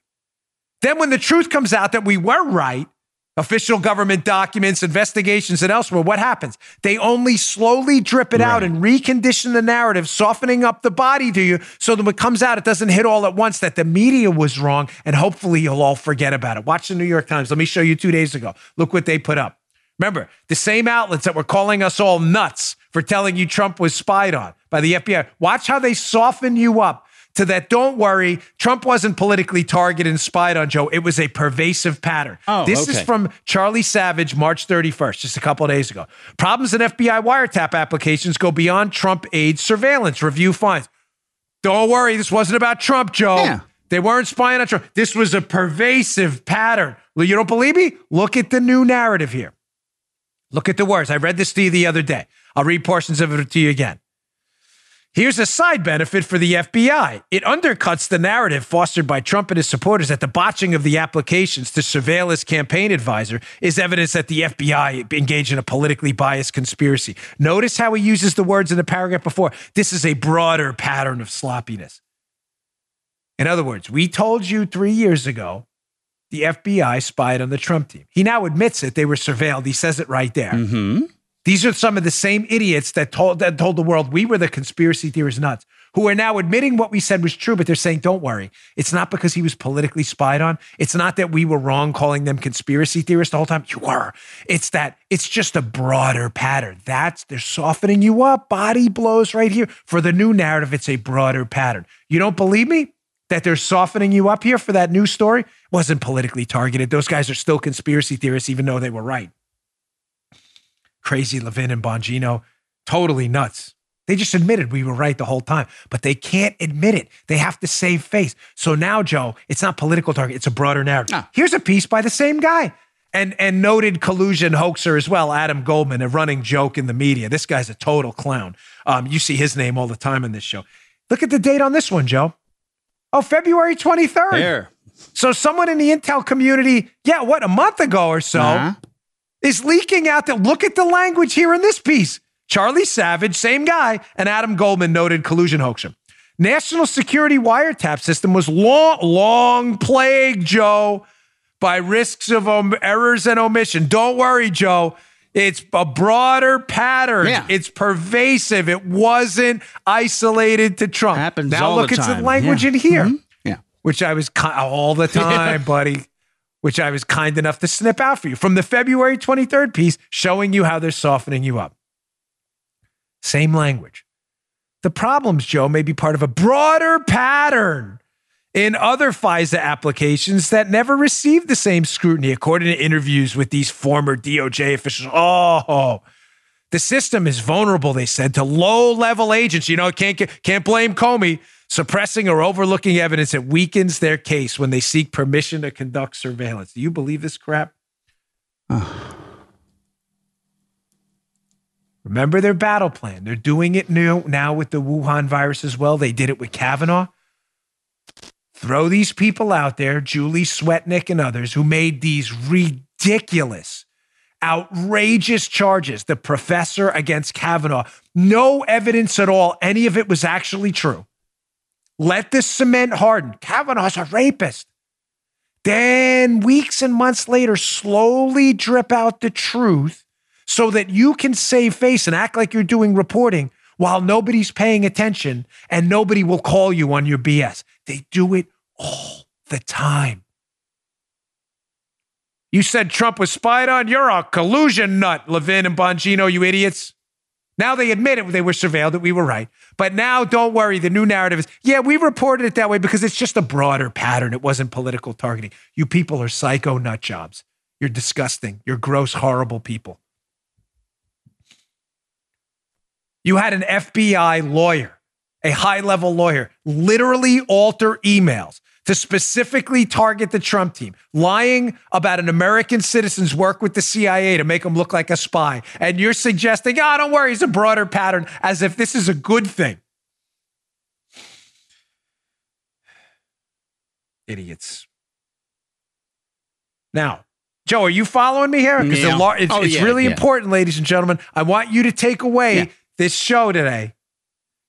Then when the truth comes out that we were right, official government documents, investigations, and elsewhere, what happens? They only slowly drip it out and recondition the narrative, softening up the body to you so that when it comes out, it doesn't hit all at once that the media was wrong, and hopefully you'll all forget about it. Watch the New York Times. Let me show you 2 days ago. Look what they put up. Remember, the same outlets that were calling us all nuts for telling you Trump was spied on by the FBI. Watch how they soften you up to that, don't worry, Trump wasn't politically targeted and spied on, Joe. It was a pervasive pattern. This is from Charlie Savage, March 31st, just a couple of days ago. Problems in FBI wiretap applications go beyond Trump aid surveillance. Review finds. Don't worry, this wasn't about Trump, Joe. They weren't spying on Trump. This was a pervasive pattern. Well, you don't believe me? Look at the new narrative here. Look at the words. I read this to you the other day. I'll read portions of it to you again. Here's a side benefit for the FBI. It undercuts the narrative fostered by Trump and his supporters that the botching of the applications to surveil his campaign advisor is evidence that the FBI engaged in a politically biased conspiracy. Notice how he uses the words in the paragraph before. This is a broader pattern of sloppiness. In other words, we told you 3 years ago the FBI spied on the Trump team. He now admits it. They were surveilled. He says it right there. Mm-hmm. These are some of the same idiots that told the world we were the conspiracy theorists nuts, who are now admitting what we said was true, but they're saying, don't worry. It's not because he was politically spied on. It's not that we were wrong calling them conspiracy theorists the whole time. You were. It's that it's just a broader pattern. They're softening you up. Body blows right here. For the new narrative, it's a broader pattern. You don't believe me that they're softening you up here for that new story? It wasn't politically targeted. Those guys are still conspiracy theorists, even though they were right. Crazy Levin and Bongino, totally nuts. They just admitted we were right the whole time, but they can't admit it. They have to save face. So now, Joe, it's not political target. It's a broader narrative. No. Here's a piece by the same guy and noted collusion hoaxer as well, Adam Goldman, a running joke in the media. This guy's a total clown. You see his name all the time on this show. Look at the date on this one, Joe. Oh, February 23rd. There. So someone in the intel community, a month ago or so, is leaking out that, look at the language here in this piece. Charlie Savage, same guy, and Adam Goldman noted collusion hoaxer. National security wiretap system was long plagued, Joe, by risks of errors and omission. Don't worry, Joe. It's a broader pattern. Yeah. It's pervasive. It wasn't isolated to Trump. Happens now all the time. Now look at the language in here. Mm-hmm. Yeah. Which I was all the time, buddy. Which I was kind enough to snip out for you from the February 23rd piece, showing you how they're softening you up. Same language. The problems, Joe, may be part of a broader pattern in other FISA applications that never received the same scrutiny, according to interviews with these former DOJ officials. Oh, the system is vulnerable, they said, to low-level agents. You know, can't blame Comey. Suppressing or overlooking evidence that weakens their case when they seek permission to conduct surveillance. Do you believe this crap? Remember their battle plan. They're doing it now with the Wuhan virus as well. They did it with Kavanaugh. Throw these people out there, Julie Swetnick and others, who made these ridiculous, outrageous charges. The professor against Kavanaugh. No evidence at all. Any of it was actually true. Let this cement harden. Kavanaugh's a rapist. Then weeks and months later, slowly drip out the truth so that you can save face and act like you're doing reporting while nobody's paying attention and nobody will call you on your BS. They do it all the time. You said Trump was spied on. You're a collusion nut, Levin and Bongino, you idiots. Now they admit it, they were surveilled, that we were right. But now, don't worry, the new narrative is, we reported it that way because it's just a broader pattern. It wasn't political targeting. You people are psycho nut jobs. You're disgusting. You're gross, horrible people. You had an FBI lawyer, a high-level lawyer, literally alter emails to specifically target the Trump team, lying about an American citizen's work with the CIA to make him look like a spy. And you're suggesting, don't worry, it's a broader pattern, as if this is a good thing. Idiots. Now, Joe, are you following me here? Because it's really important, ladies and gentlemen. I want you to take away this show today.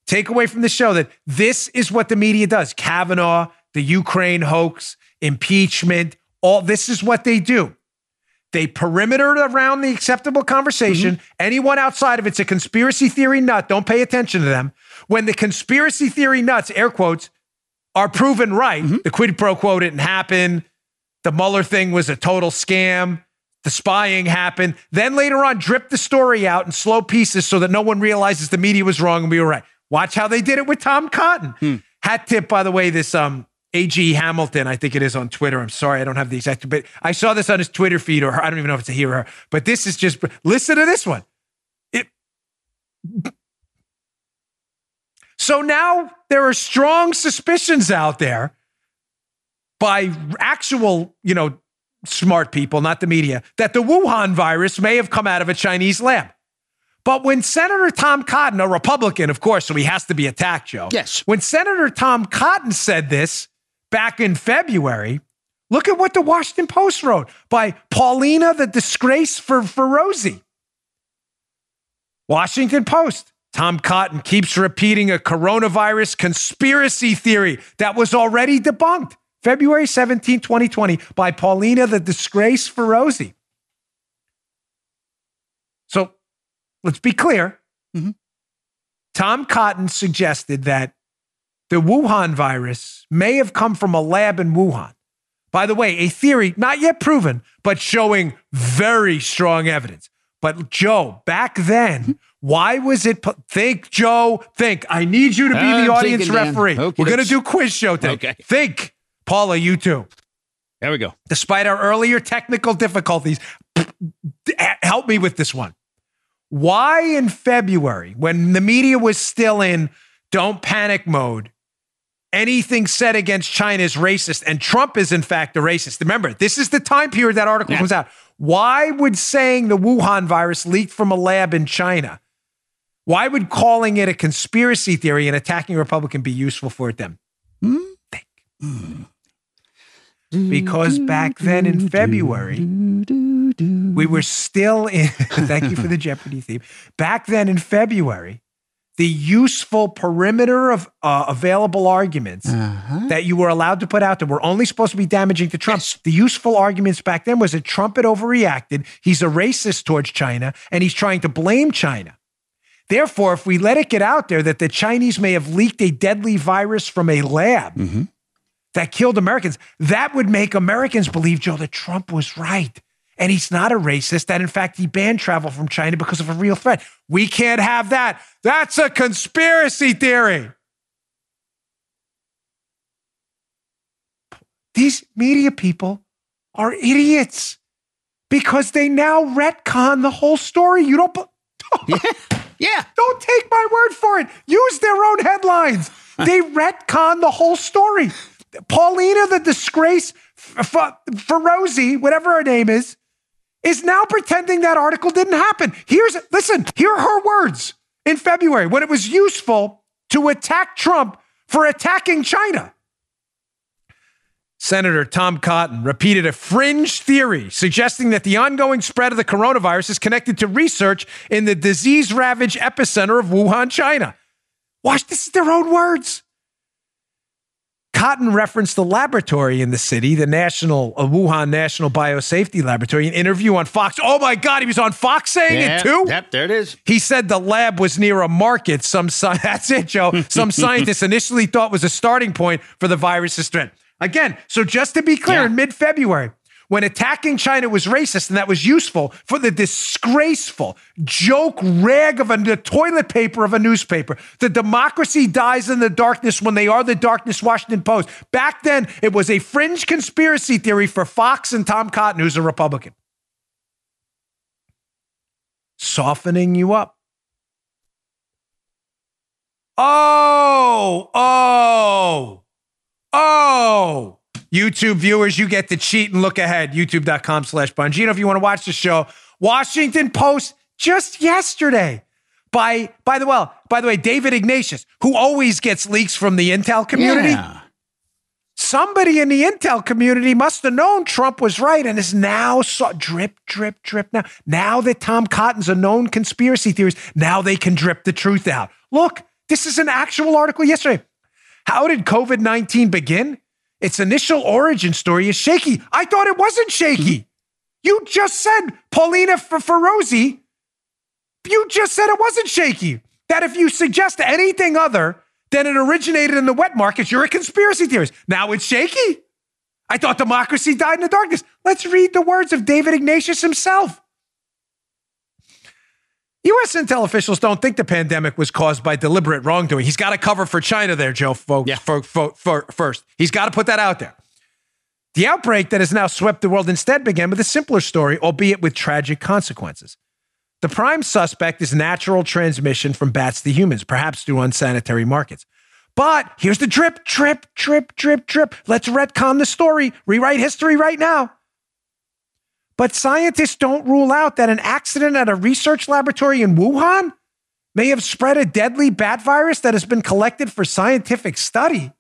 Take away from the show that this is what the media does. Kavanaugh, the Ukraine hoax, impeachment, all this is what they do. They perimeter around the acceptable conversation. Mm-hmm. Anyone outside of it's a conspiracy theory nut. Don't pay attention to them. When the conspiracy theory nuts, air quotes, are proven right, the quid pro quo didn't happen, the Mueller thing was a total scam, the spying happened, then later on drip the story out in slow pieces so that no one realizes the media was wrong and we were right. Watch how they did it with Tom Cotton. Hat tip, by the way, this A.G. Hamilton, I think it is on Twitter. I'm sorry, I don't have the exact, but I saw this on his Twitter feed, or her, I don't even know if it's a he or her, but this is just, listen to this one. So now there are strong suspicions out there by actual, smart people, not the media, that the Wuhan virus may have come out of a Chinese lab. But when Senator Tom Cotton, a Republican, of course, so he has to be attacked, Joe. Yes. When Senator Tom Cotton said this back in February, look at what the Washington Post wrote by Paulina, the disgrace for Firozi. Washington Post. Tom Cotton keeps repeating a coronavirus conspiracy theory that was already debunked. February 17, 2020, by Paulina, the disgrace Firozi. So let's be clear. Mm-hmm. Tom Cotton suggested that the Wuhan virus may have come from a lab in Wuhan. By the way, a theory not yet proven, but showing very strong evidence. But Joe, back then, why was it? Think, Joe, think. I need you to be the audience referee. Okay. We're going to do quiz show today. Okay. Think. Paula, you too. There we go. Despite our earlier technical difficulties, help me with this one. Why in February, when the media was still in don't panic mode, anything said against China is racist, and Trump is in fact a racist? Remember, this is the time period that article comes out. Why would saying the Wuhan virus leaked from a lab in China, why would calling it a conspiracy theory and attacking a Republican be useful for them? Think. Because back then in February, we were still in, thank you for the Jeopardy theme. Back then in February, the useful perimeter of available arguments that you were allowed to put out that were only supposed to be damaging to Trump. Yes. The useful arguments back then was that Trump had overreacted. He's a racist towards China, and he's trying to blame China. Therefore, if we let it get out there that the Chinese may have leaked a deadly virus from a lab that killed Americans, that would make Americans believe, Joe, that Trump was right. And he's not a racist, that in fact he banned travel from China because of a real threat. We can't have that. That's a conspiracy theory. These media people are idiots because they now retcon the whole story. You don't... Don't take my word for it. Use their own headlines. They retcon the whole story. Paulina, the disgrace... Firozi, whatever her name is now pretending that article didn't happen. Here are her words in February when it was useful to attack Trump for attacking China. Senator Tom Cotton repeated a fringe theory suggesting that the ongoing spread of the coronavirus is connected to research in the disease-ravaged epicenter of Wuhan, China. Watch, this is their own words. Cotton referenced the laboratory in the city, the Wuhan National Biosafety Laboratory, an interview on Fox. Oh my God, he was on Fox saying it too? Yep, there it is. He said the lab was near a market. That's it, Joe. Some scientists initially thought was a starting point for the virus's threat. Again, so just to be clear, in mid-February, when attacking China was racist and that was useful for the disgraceful joke rag of the toilet paper of a newspaper. The democracy dies in the darkness when they are the darkness, Washington Post. Back then, it was a fringe conspiracy theory for Fox and Tom Cotton, who's a Republican. Softening you up. Oh. YouTube viewers, you get to cheat and look ahead. YouTube.com/Bongino. If you want to watch the show, Washington Post just yesterday by the way, David Ignatius, who always gets leaks from the intel community. Yeah. Somebody in the intel community must have known Trump was right and is now drip, drip, drip. Now that Tom Cotton's a known conspiracy theorist, now they can drip the truth out. Look, this is an actual article yesterday. How did COVID-19 begin? Its initial origin story is shaky. I thought it wasn't shaky. You just said, Paulina Firozi, you just said it wasn't shaky. That if you suggest anything other than it originated in the wet markets, you're a conspiracy theorist. Now it's shaky. I thought democracy died in the darkness. Let's read the words of David Ignatius himself. U.S. intel officials don't think the pandemic was caused by deliberate wrongdoing. He's got to cover for China there, Joe, folks, first. He's got to put that out there. The outbreak that has now swept the world instead began with a simpler story, albeit with tragic consequences. The prime suspect is natural transmission from bats to humans, perhaps through unsanitary markets. But here's the drip. Let's retcon the story. Rewrite history right now. But scientists don't rule out that an accident at a research laboratory in Wuhan may have spread a deadly bat virus that has been collected for scientific study.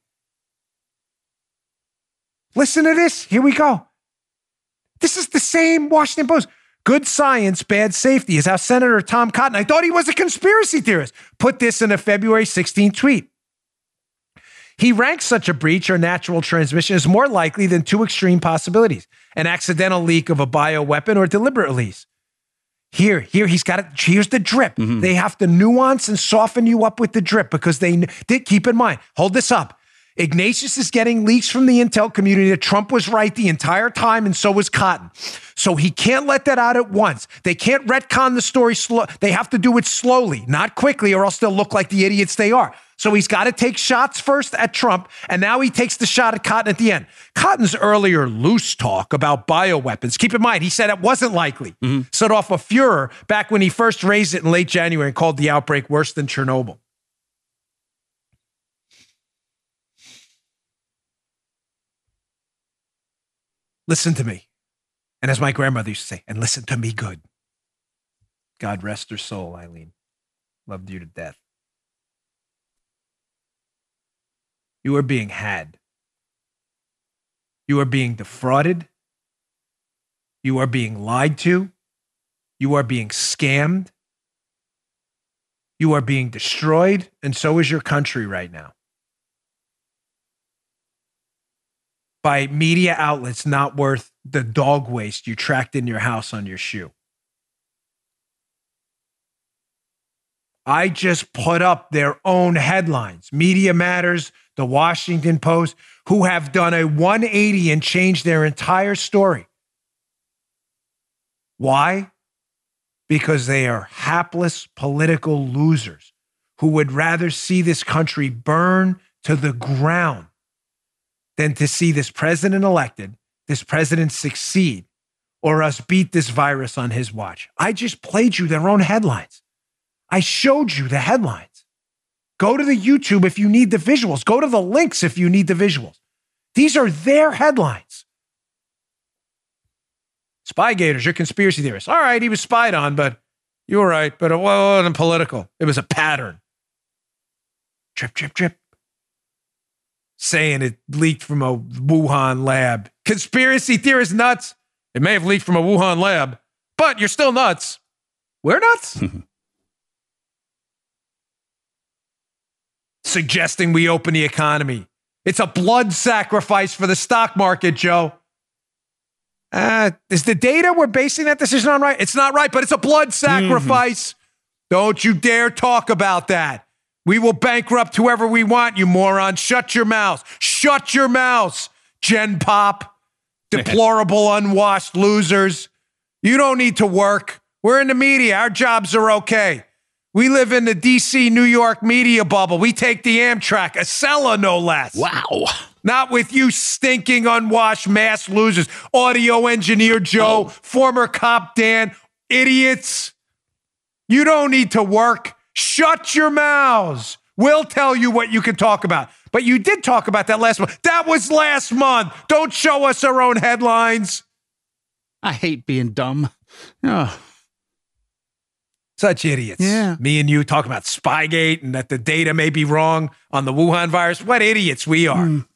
Listen to this. Here we go. This is the same Washington Post. Good science, bad safety is how Senator Tom Cotton, I thought he was a conspiracy theorist, put this in a February 16 tweet. He ranks such a breach or natural transmission as more likely than two extreme possibilities, an accidental leak of a bioweapon or deliberate release. Here, he's got it. Here's the drip. Mm-hmm. They have to nuance and soften you up with the drip because they keep in mind, hold this up. Ignatius is getting leaks from the intel community that Trump was right the entire time, and so was Cotton. So he can't let that out at once. They can't retcon the story slow. They have to do it slowly, not quickly, or else they'll look like the idiots they are. So he's got to take shots first at Trump, and now he takes the shot at Cotton at the end. Cotton's earlier loose talk about bioweapons, keep in mind, he said it wasn't likely, set off a furor back when he first raised it in late January and called the outbreak worse than Chernobyl. Listen to me. And as my grandmother used to say, and listen to me good. God rest her soul, Eileen. Loved you to death. You are being had. You are being defrauded. You are being lied to. You are being scammed. You are being destroyed. And so is your country right now. By media outlets not worth the dog waste you tracked in your house on your shoe. I just put up their own headlines. Media Matters, the Washington Post, who have done a 180 and changed their entire story. Why? Because they are hapless political losers who would rather see this country burn to the ground than to see this president elected, this president succeed, or us beat this virus on his watch. I just played you their own headlines. I showed you the headlines. Go to the YouTube if you need the visuals. Go to the links if you need the visuals. These are their headlines. Spygators, you're conspiracy theorists. All right, he was spied on, but you were right, but it wasn't political. It was a pattern. Drip, drip, drip. Saying it leaked from a Wuhan lab. Conspiracy theorist nuts. It may have leaked from a Wuhan lab, but you're still nuts. We're nuts. Suggesting we open the economy. It's a blood sacrifice for the stock market, Joe. Is the data we're basing that decision on right? It's not right, but it's a blood sacrifice. Don't you dare talk about that. We will bankrupt whoever we want, you moron. Shut your mouth. Shut your mouth, Gen Pop. Deplorable, unwashed losers. You don't need to work. We're in the media. Our jobs are okay. We live in the D.C., New York media bubble. We take the Amtrak, Acela no less. Wow. Not with you stinking, unwashed mass losers. Audio engineer Joe, former cop Dan, idiots. You don't need to work. Shut your mouths. We'll tell you what you can talk about. But you did talk about that last month. That was last month. Don't show us our own headlines. I hate being dumb. Oh. Such idiots. Yeah. Me and you talking about Spygate and that the data may be wrong on the Wuhan virus. What idiots we are.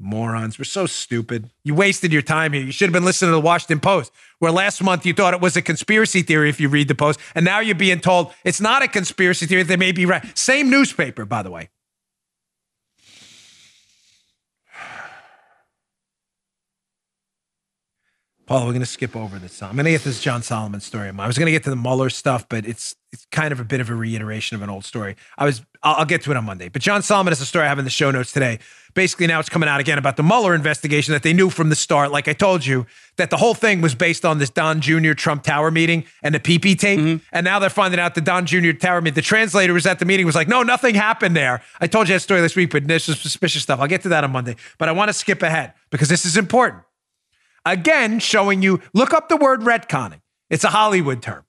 Morons. We're so stupid. You wasted your time here. You should have been listening to the Washington Post, where last month you thought it was a conspiracy theory if you read the Post, and now you're being told it's not a conspiracy theory. They may be right. Same newspaper, by the way. Paula, we're going to skip over this. I'm going to get this John Solomon story. I was going to get to the Mueller stuff, but it's kind of a bit of a reiteration of an old story. I'll get to it on Monday. But John Solomon is a story I have in the show notes today. Basically, now it's coming out again about the Mueller investigation that they knew from the start, like I told you, that the whole thing was based on this Don Jr. Trump Tower meeting and the PP tape. And now they're finding out the Don Jr. Tower meeting. The translator was at the meeting, was like, no, nothing happened there. I told you that story this week, but there's some suspicious stuff. I'll get to that on Monday. But I want to skip ahead because this is important. Again, showing you, look up the word retconning. It's a Hollywood term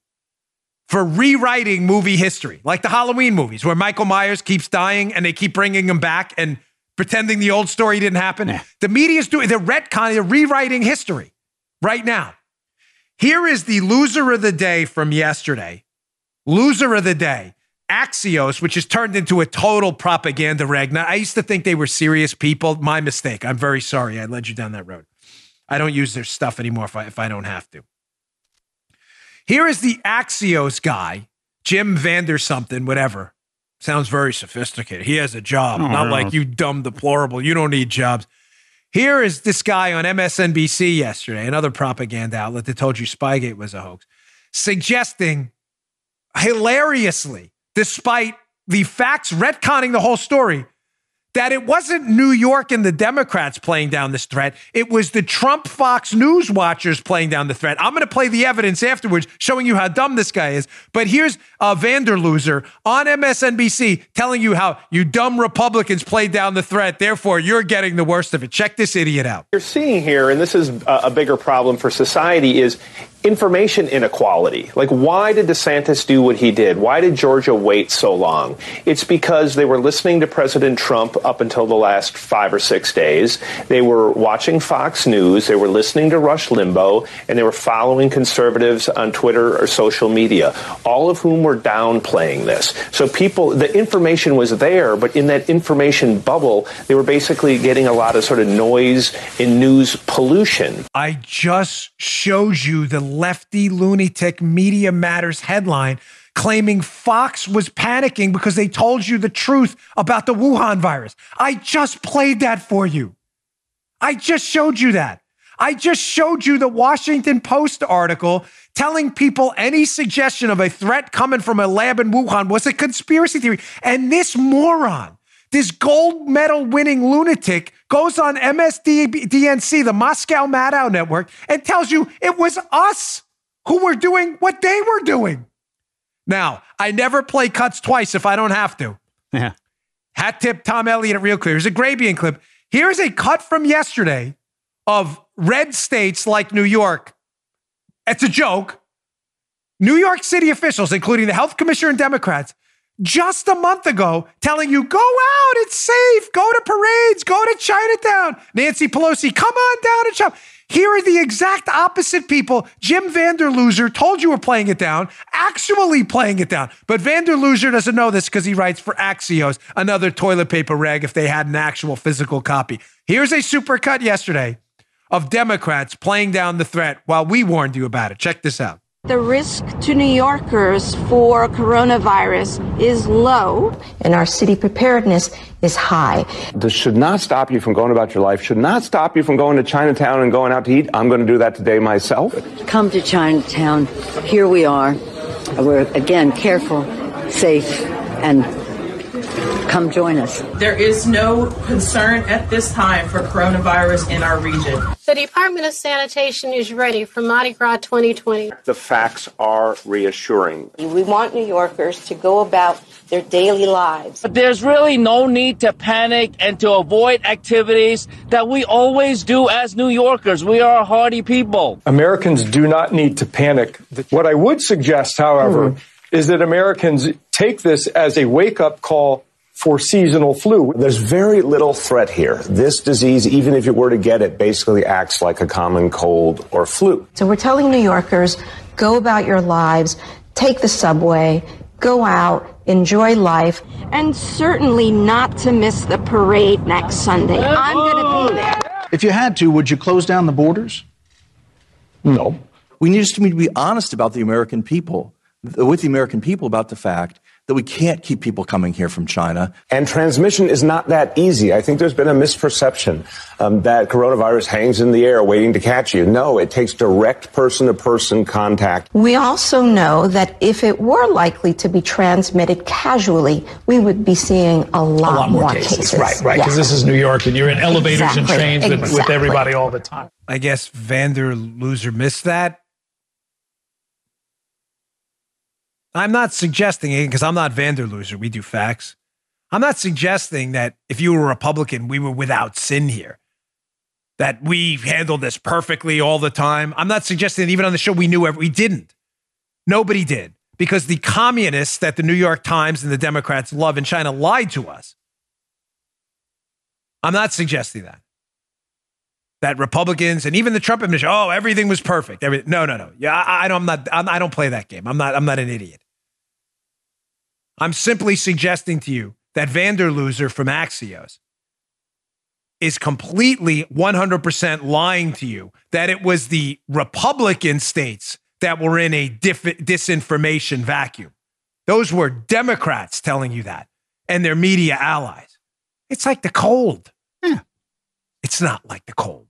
for rewriting movie history, like the Halloween movies where Michael Myers keeps dying and they keep bringing him back and pretending the old story didn't happen. The media's doing, they're retconning, they're rewriting history right now. Here is the loser of the day from yesterday. Loser of the day. Axios, which has turned into a total propaganda rag. Now, I used to think they were serious people. My mistake. I'm very sorry I led you down that road. I don't use their stuff anymore if I don't have to. Here is the Axios guy, Jim Vander something, whatever. Sounds very sophisticated. He has a job. Not like you dumb deplorable. You don't need jobs. Here is this guy on MSNBC yesterday, another propaganda outlet that told you Spygate was a hoax, suggesting hilariously, despite the facts retconning the whole story, that it wasn't New York and the Democrats playing down this threat. It was the Trump Fox News watchers playing down the threat. I'm going to play the evidence afterwards, showing you how dumb this guy is. But here's a Vanderloser on MSNBC telling you how you dumb Republicans played down the threat. Therefore, you're getting the worst of it. Check this idiot out. You're seeing here, and this is a bigger problem for society, is information inequality. Like, why did DeSantis do what he did? Why did Georgia wait so long? It's because they were listening to President Trump up until the last 5 or 6 days. They were watching Fox News. They were listening to Rush Limbaugh, and they were following conservatives on Twitter or social media, all of whom were downplaying this. So people, the information was there, but in that information bubble, they were basically getting a lot of sort of noise and news pollution. I just showed you the lefty lunatic Media Matters headline claiming Fox was panicking because they told you the truth about the Wuhan virus. I just played that for you. I just showed you that. I just showed you the Washington Post article telling people any suggestion of a threat coming from a lab in Wuhan was a conspiracy theory. And this moron, this gold medal winning lunatic, goes on MSDNC, the Moscow Maddow Network, and tells you it was us who were doing what they were doing. Now, I never play cuts twice if I don't have to. Yeah. Hat tip Tom Elliott at Real Clear. Here's a Grabian clip. Here's a cut from yesterday of red states like New York. It's a joke. New York City officials, including the health commissioner and Democrats, just a month ago, telling you, go out, it's safe, go to parades, go to Chinatown. Nancy Pelosi, come on down and shop. Here are the exact opposite people Jim Vanderloser told you were playing it down, actually playing it down. But Vanderloser doesn't know this because he writes for Axios, another toilet paper rag if they had an actual physical copy. Here's a supercut yesterday of Democrats playing down the threat while we warned you about it. Check this out. The risk to New Yorkers for coronavirus is low, and our city preparedness is high. This should not stop you from going about your life, should not stop you from going to Chinatown and going out to eat. I'm going to do that today myself. Come to Chinatown. Here we are. We're, again, careful, safe, and come join us. There is no concern at this time for coronavirus in our region. The Department of Sanitation is ready for Mardi Gras 2020. The facts are reassuring. We want New Yorkers to go about their daily lives. But there's really no need to panic and to avoid activities that we always do as New Yorkers. We are a hardy people. Americans do not need to panic. What I would suggest, however, is that Americans take this as a wake-up call for seasonal flu. There's very little threat here. This disease, even if you were to get it, basically acts like a common cold or flu. So we're telling New Yorkers, go about your lives, take the subway, go out, enjoy life. And certainly not to miss the parade next Sunday. I'm going to be there. If you had to, would you close down the borders? No. We need to be honest about the American people, with the American people about the fact that we can't keep people coming here from China. And transmission is not that easy. I think there's been a misperception that coronavirus hangs in the air waiting to catch you. No, it takes direct person-to-person contact. We also know that if it were likely to be transmitted casually, we would be seeing a lot more cases. Right, because this is New York, and you're in elevators and trains with everybody all the time. I guess Vanderloser missed that. I'm not suggesting, because I'm not Vanderloser, we do facts. I'm not suggesting that if you were a Republican, we were without sin here, that we handled this perfectly all the time. I'm not suggesting that even on the show we knew we didn't. Nobody did, because the communists that the New York Times and the Democrats love in China lied to us. I'm not suggesting that. that Republicans and even the Trump administration, oh, everything was perfect. Everything. No. Yeah, I don't play that game. I'm not an idiot. I'm simply suggesting to you that Vanderlooser from Axios is completely 100% lying to you that it was the Republican states that were in a disinformation vacuum. Those were Democrats telling you that and their media allies. It's like the cold. Yeah. It's not like the cold.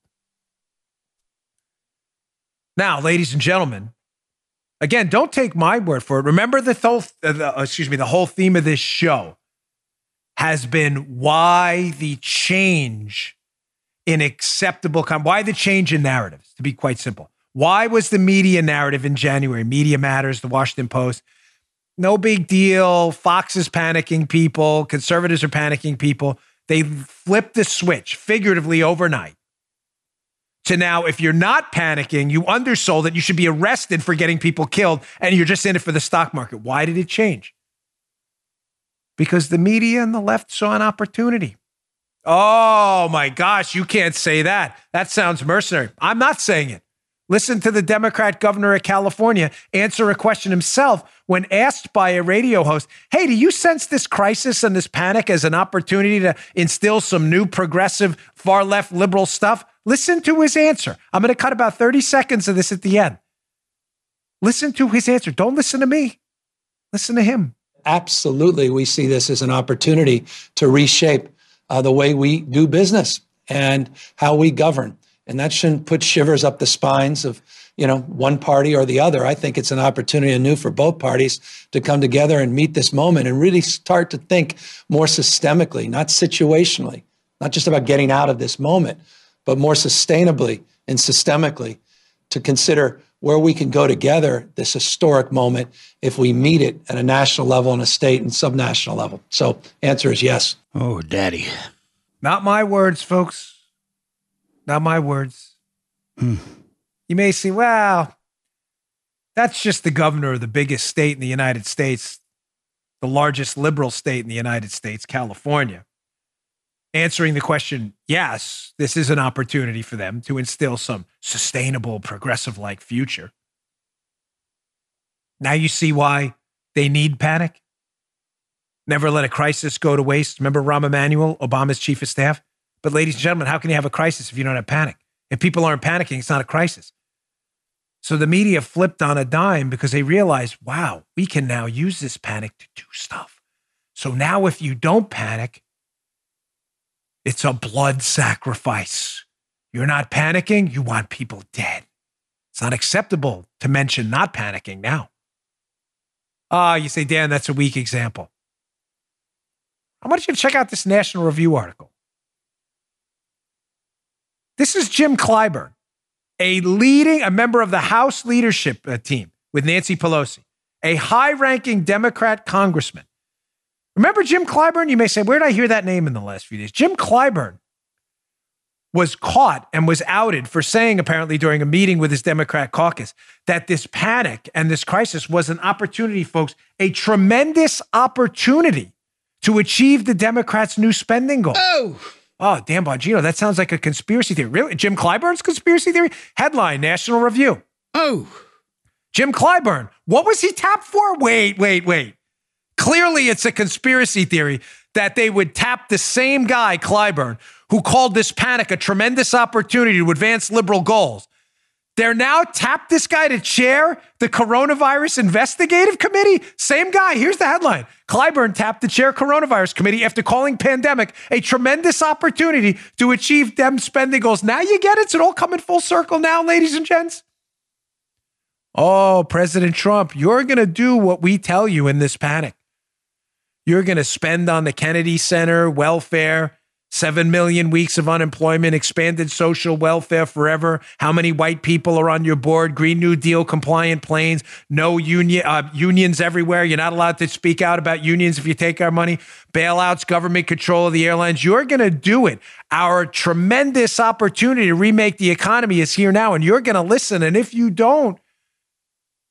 Now, ladies and gentlemen, again, don't take my word for it. Remember the whole theme of this show has been why the change in acceptable, why the change in narratives, to be quite simple. Why was the media narrative in January? Media Matters, the Washington Post, no big deal. Fox is panicking people. Conservatives are panicking people. They flipped the switch figuratively overnight to now, if you're not panicking, you undersold it. You should be arrested for getting people killed and you're just in it for the stock market. Why did it change? Because the media and the left saw an opportunity. Oh my gosh, you can't say that. That sounds mercenary. I'm not saying it. Listen to the Democrat governor of California answer a question himself when asked by a radio host, hey, do you sense this crisis and this panic as an opportunity to instill some new progressive far-left liberal stuff? Listen to his answer. I'm going to cut about 30 seconds of this at the end. Listen to his answer. Don't listen to me. Listen to him. Absolutely. We see this as an opportunity to reshape the way we do business and how we govern. And that shouldn't put shivers up the spines of, one party or the other. I think it's an opportunity anew for both parties to come together and meet this moment and really start to think more systemically, not situationally, not just about getting out of this moment, but more sustainably and systemically to consider where we can go together this historic moment if we meet it at a national level and a state and subnational level. So answer is yes. Oh, daddy. Not my words, folks. Not my words. Mm. You may say, well, that's just the governor of the biggest state in the United States, the largest liberal state in the United States, California. Answering the question, yes, this is an opportunity for them to instill some sustainable, progressive-like future. Now you see why they need panic. Never let a crisis go to waste. Remember Rahm Emanuel, Obama's chief of staff? But ladies and gentlemen, how can you have a crisis if you don't have panic? If people aren't panicking, it's not a crisis. So the media flipped on a dime because they realized, wow, we can now use this panic to do stuff. So now if you don't panic, it's a blood sacrifice. You're not panicking, you want people dead. It's not acceptable to mention not panicking now. You say, Dan, that's a weak example. I want you to check out this National Review article. This is Jim Clyburn, a member of the House leadership team with Nancy Pelosi, a high-ranking Democrat congressman. Remember Jim Clyburn? You may say, where did I hear that name in the last few days? Jim Clyburn was caught and was outed for saying, apparently during a meeting with his Democrat caucus, that this panic and this crisis was an opportunity, folks, a tremendous opportunity to achieve the Democrats' new spending goal. Oh, Dan Bongino, that sounds like a conspiracy theory. Really? Jim Clyburn's conspiracy theory? Headline, National Review. Oh. Jim Clyburn. What was he tapped for? Wait. Clearly, it's a conspiracy theory that they would tap the same guy, Clyburn, who called this panic a tremendous opportunity to advance liberal goals. They're now tapped this guy to chair the Coronavirus Investigative Committee. Same guy. Here's the headline. Clyburn tapped to chair Coronavirus Committee after calling pandemic a tremendous opportunity to achieve Dem spending goals. Now you get it? It's all coming full circle now, ladies and gents. Oh, President Trump, you're going to do what we tell you in this panic. You're going to spend on the Kennedy Center, welfare, 7 million weeks of unemployment, expanded social welfare forever. How many white people are on your board? Green New Deal compliant planes. No union, unions everywhere. You're not allowed to speak out about unions if you take our money. Bailouts, government control of the airlines. You're going to do it. Our tremendous opportunity to remake the economy is here now, and you're going to listen. And if you don't,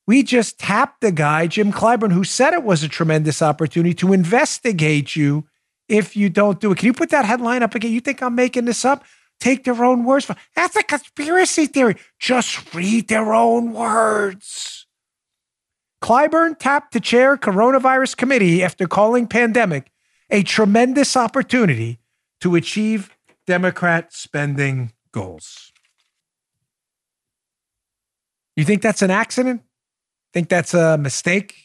we just tapped the guy, Jim Clyburn, who said it was a tremendous opportunity to investigate you if you don't do it. Can you put that headline up again? You think I'm making this up? take their own words for. That's a conspiracy theory. Just read their own words. Clyburn tapped to chair coronavirus committee after calling pandemic a tremendous opportunity to achieve Democrat spending goals. You think that's an accident? Think that's a mistake?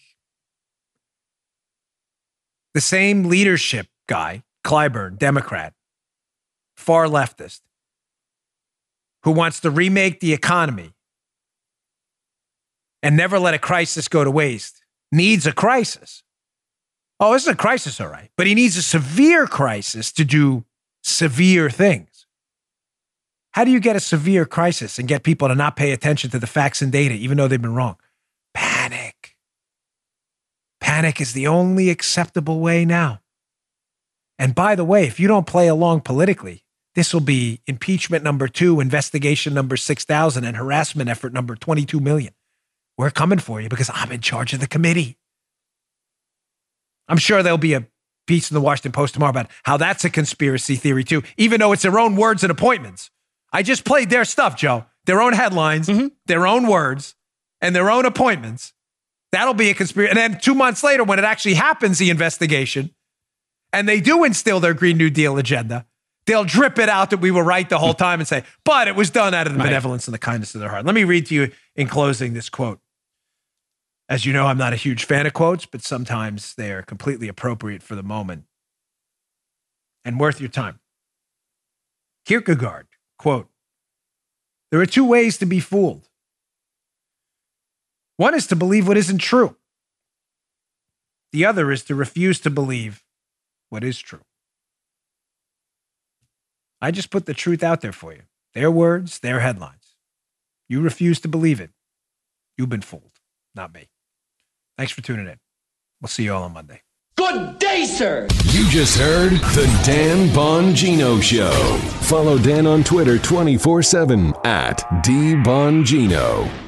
The same leadership guy, Clyburn, Democrat, far leftist, who wants to remake the economy and never let a crisis go to waste, needs a crisis. Oh, this is a crisis, all right. But he needs a severe crisis to do severe things. How do you get a severe crisis and get people to not pay attention to the facts and data, even though they've been wrong? Panic. Panic is the only acceptable way now. And by the way, if you don't play along politically, this will be impeachment number 2, investigation number 6,000, and harassment effort number 22 million. We're coming for you because I'm in charge of the committee. I'm sure there'll be a piece in the Washington Post tomorrow about how that's a conspiracy theory too, even though it's their own words and appointments. I just played their stuff, Joe. Their own headlines, their own words, and their own appointments. That'll be a conspiracy. And then 2 months later, when it actually happens, the investigation, and they do instill their Green New Deal agenda, they'll drip it out that we were right the whole time and say, but it was done out of the benevolence and the kindness of their heart. Let me read to you in closing this quote. As you know, I'm not a huge fan of quotes, but sometimes they are completely appropriate for the moment and worth your time. Kierkegaard, quote, "There are two ways to be fooled. One is to believe what isn't true. The other is to refuse to believe what is true." I just put the truth out there for you. Their words, their headlines. You refuse to believe it. You've been fooled, not me. Thanks for tuning in. We'll see you all on Monday. Good day, sir. You just heard the Dan Bongino Show. Follow Dan on Twitter 24/7 at DBongino.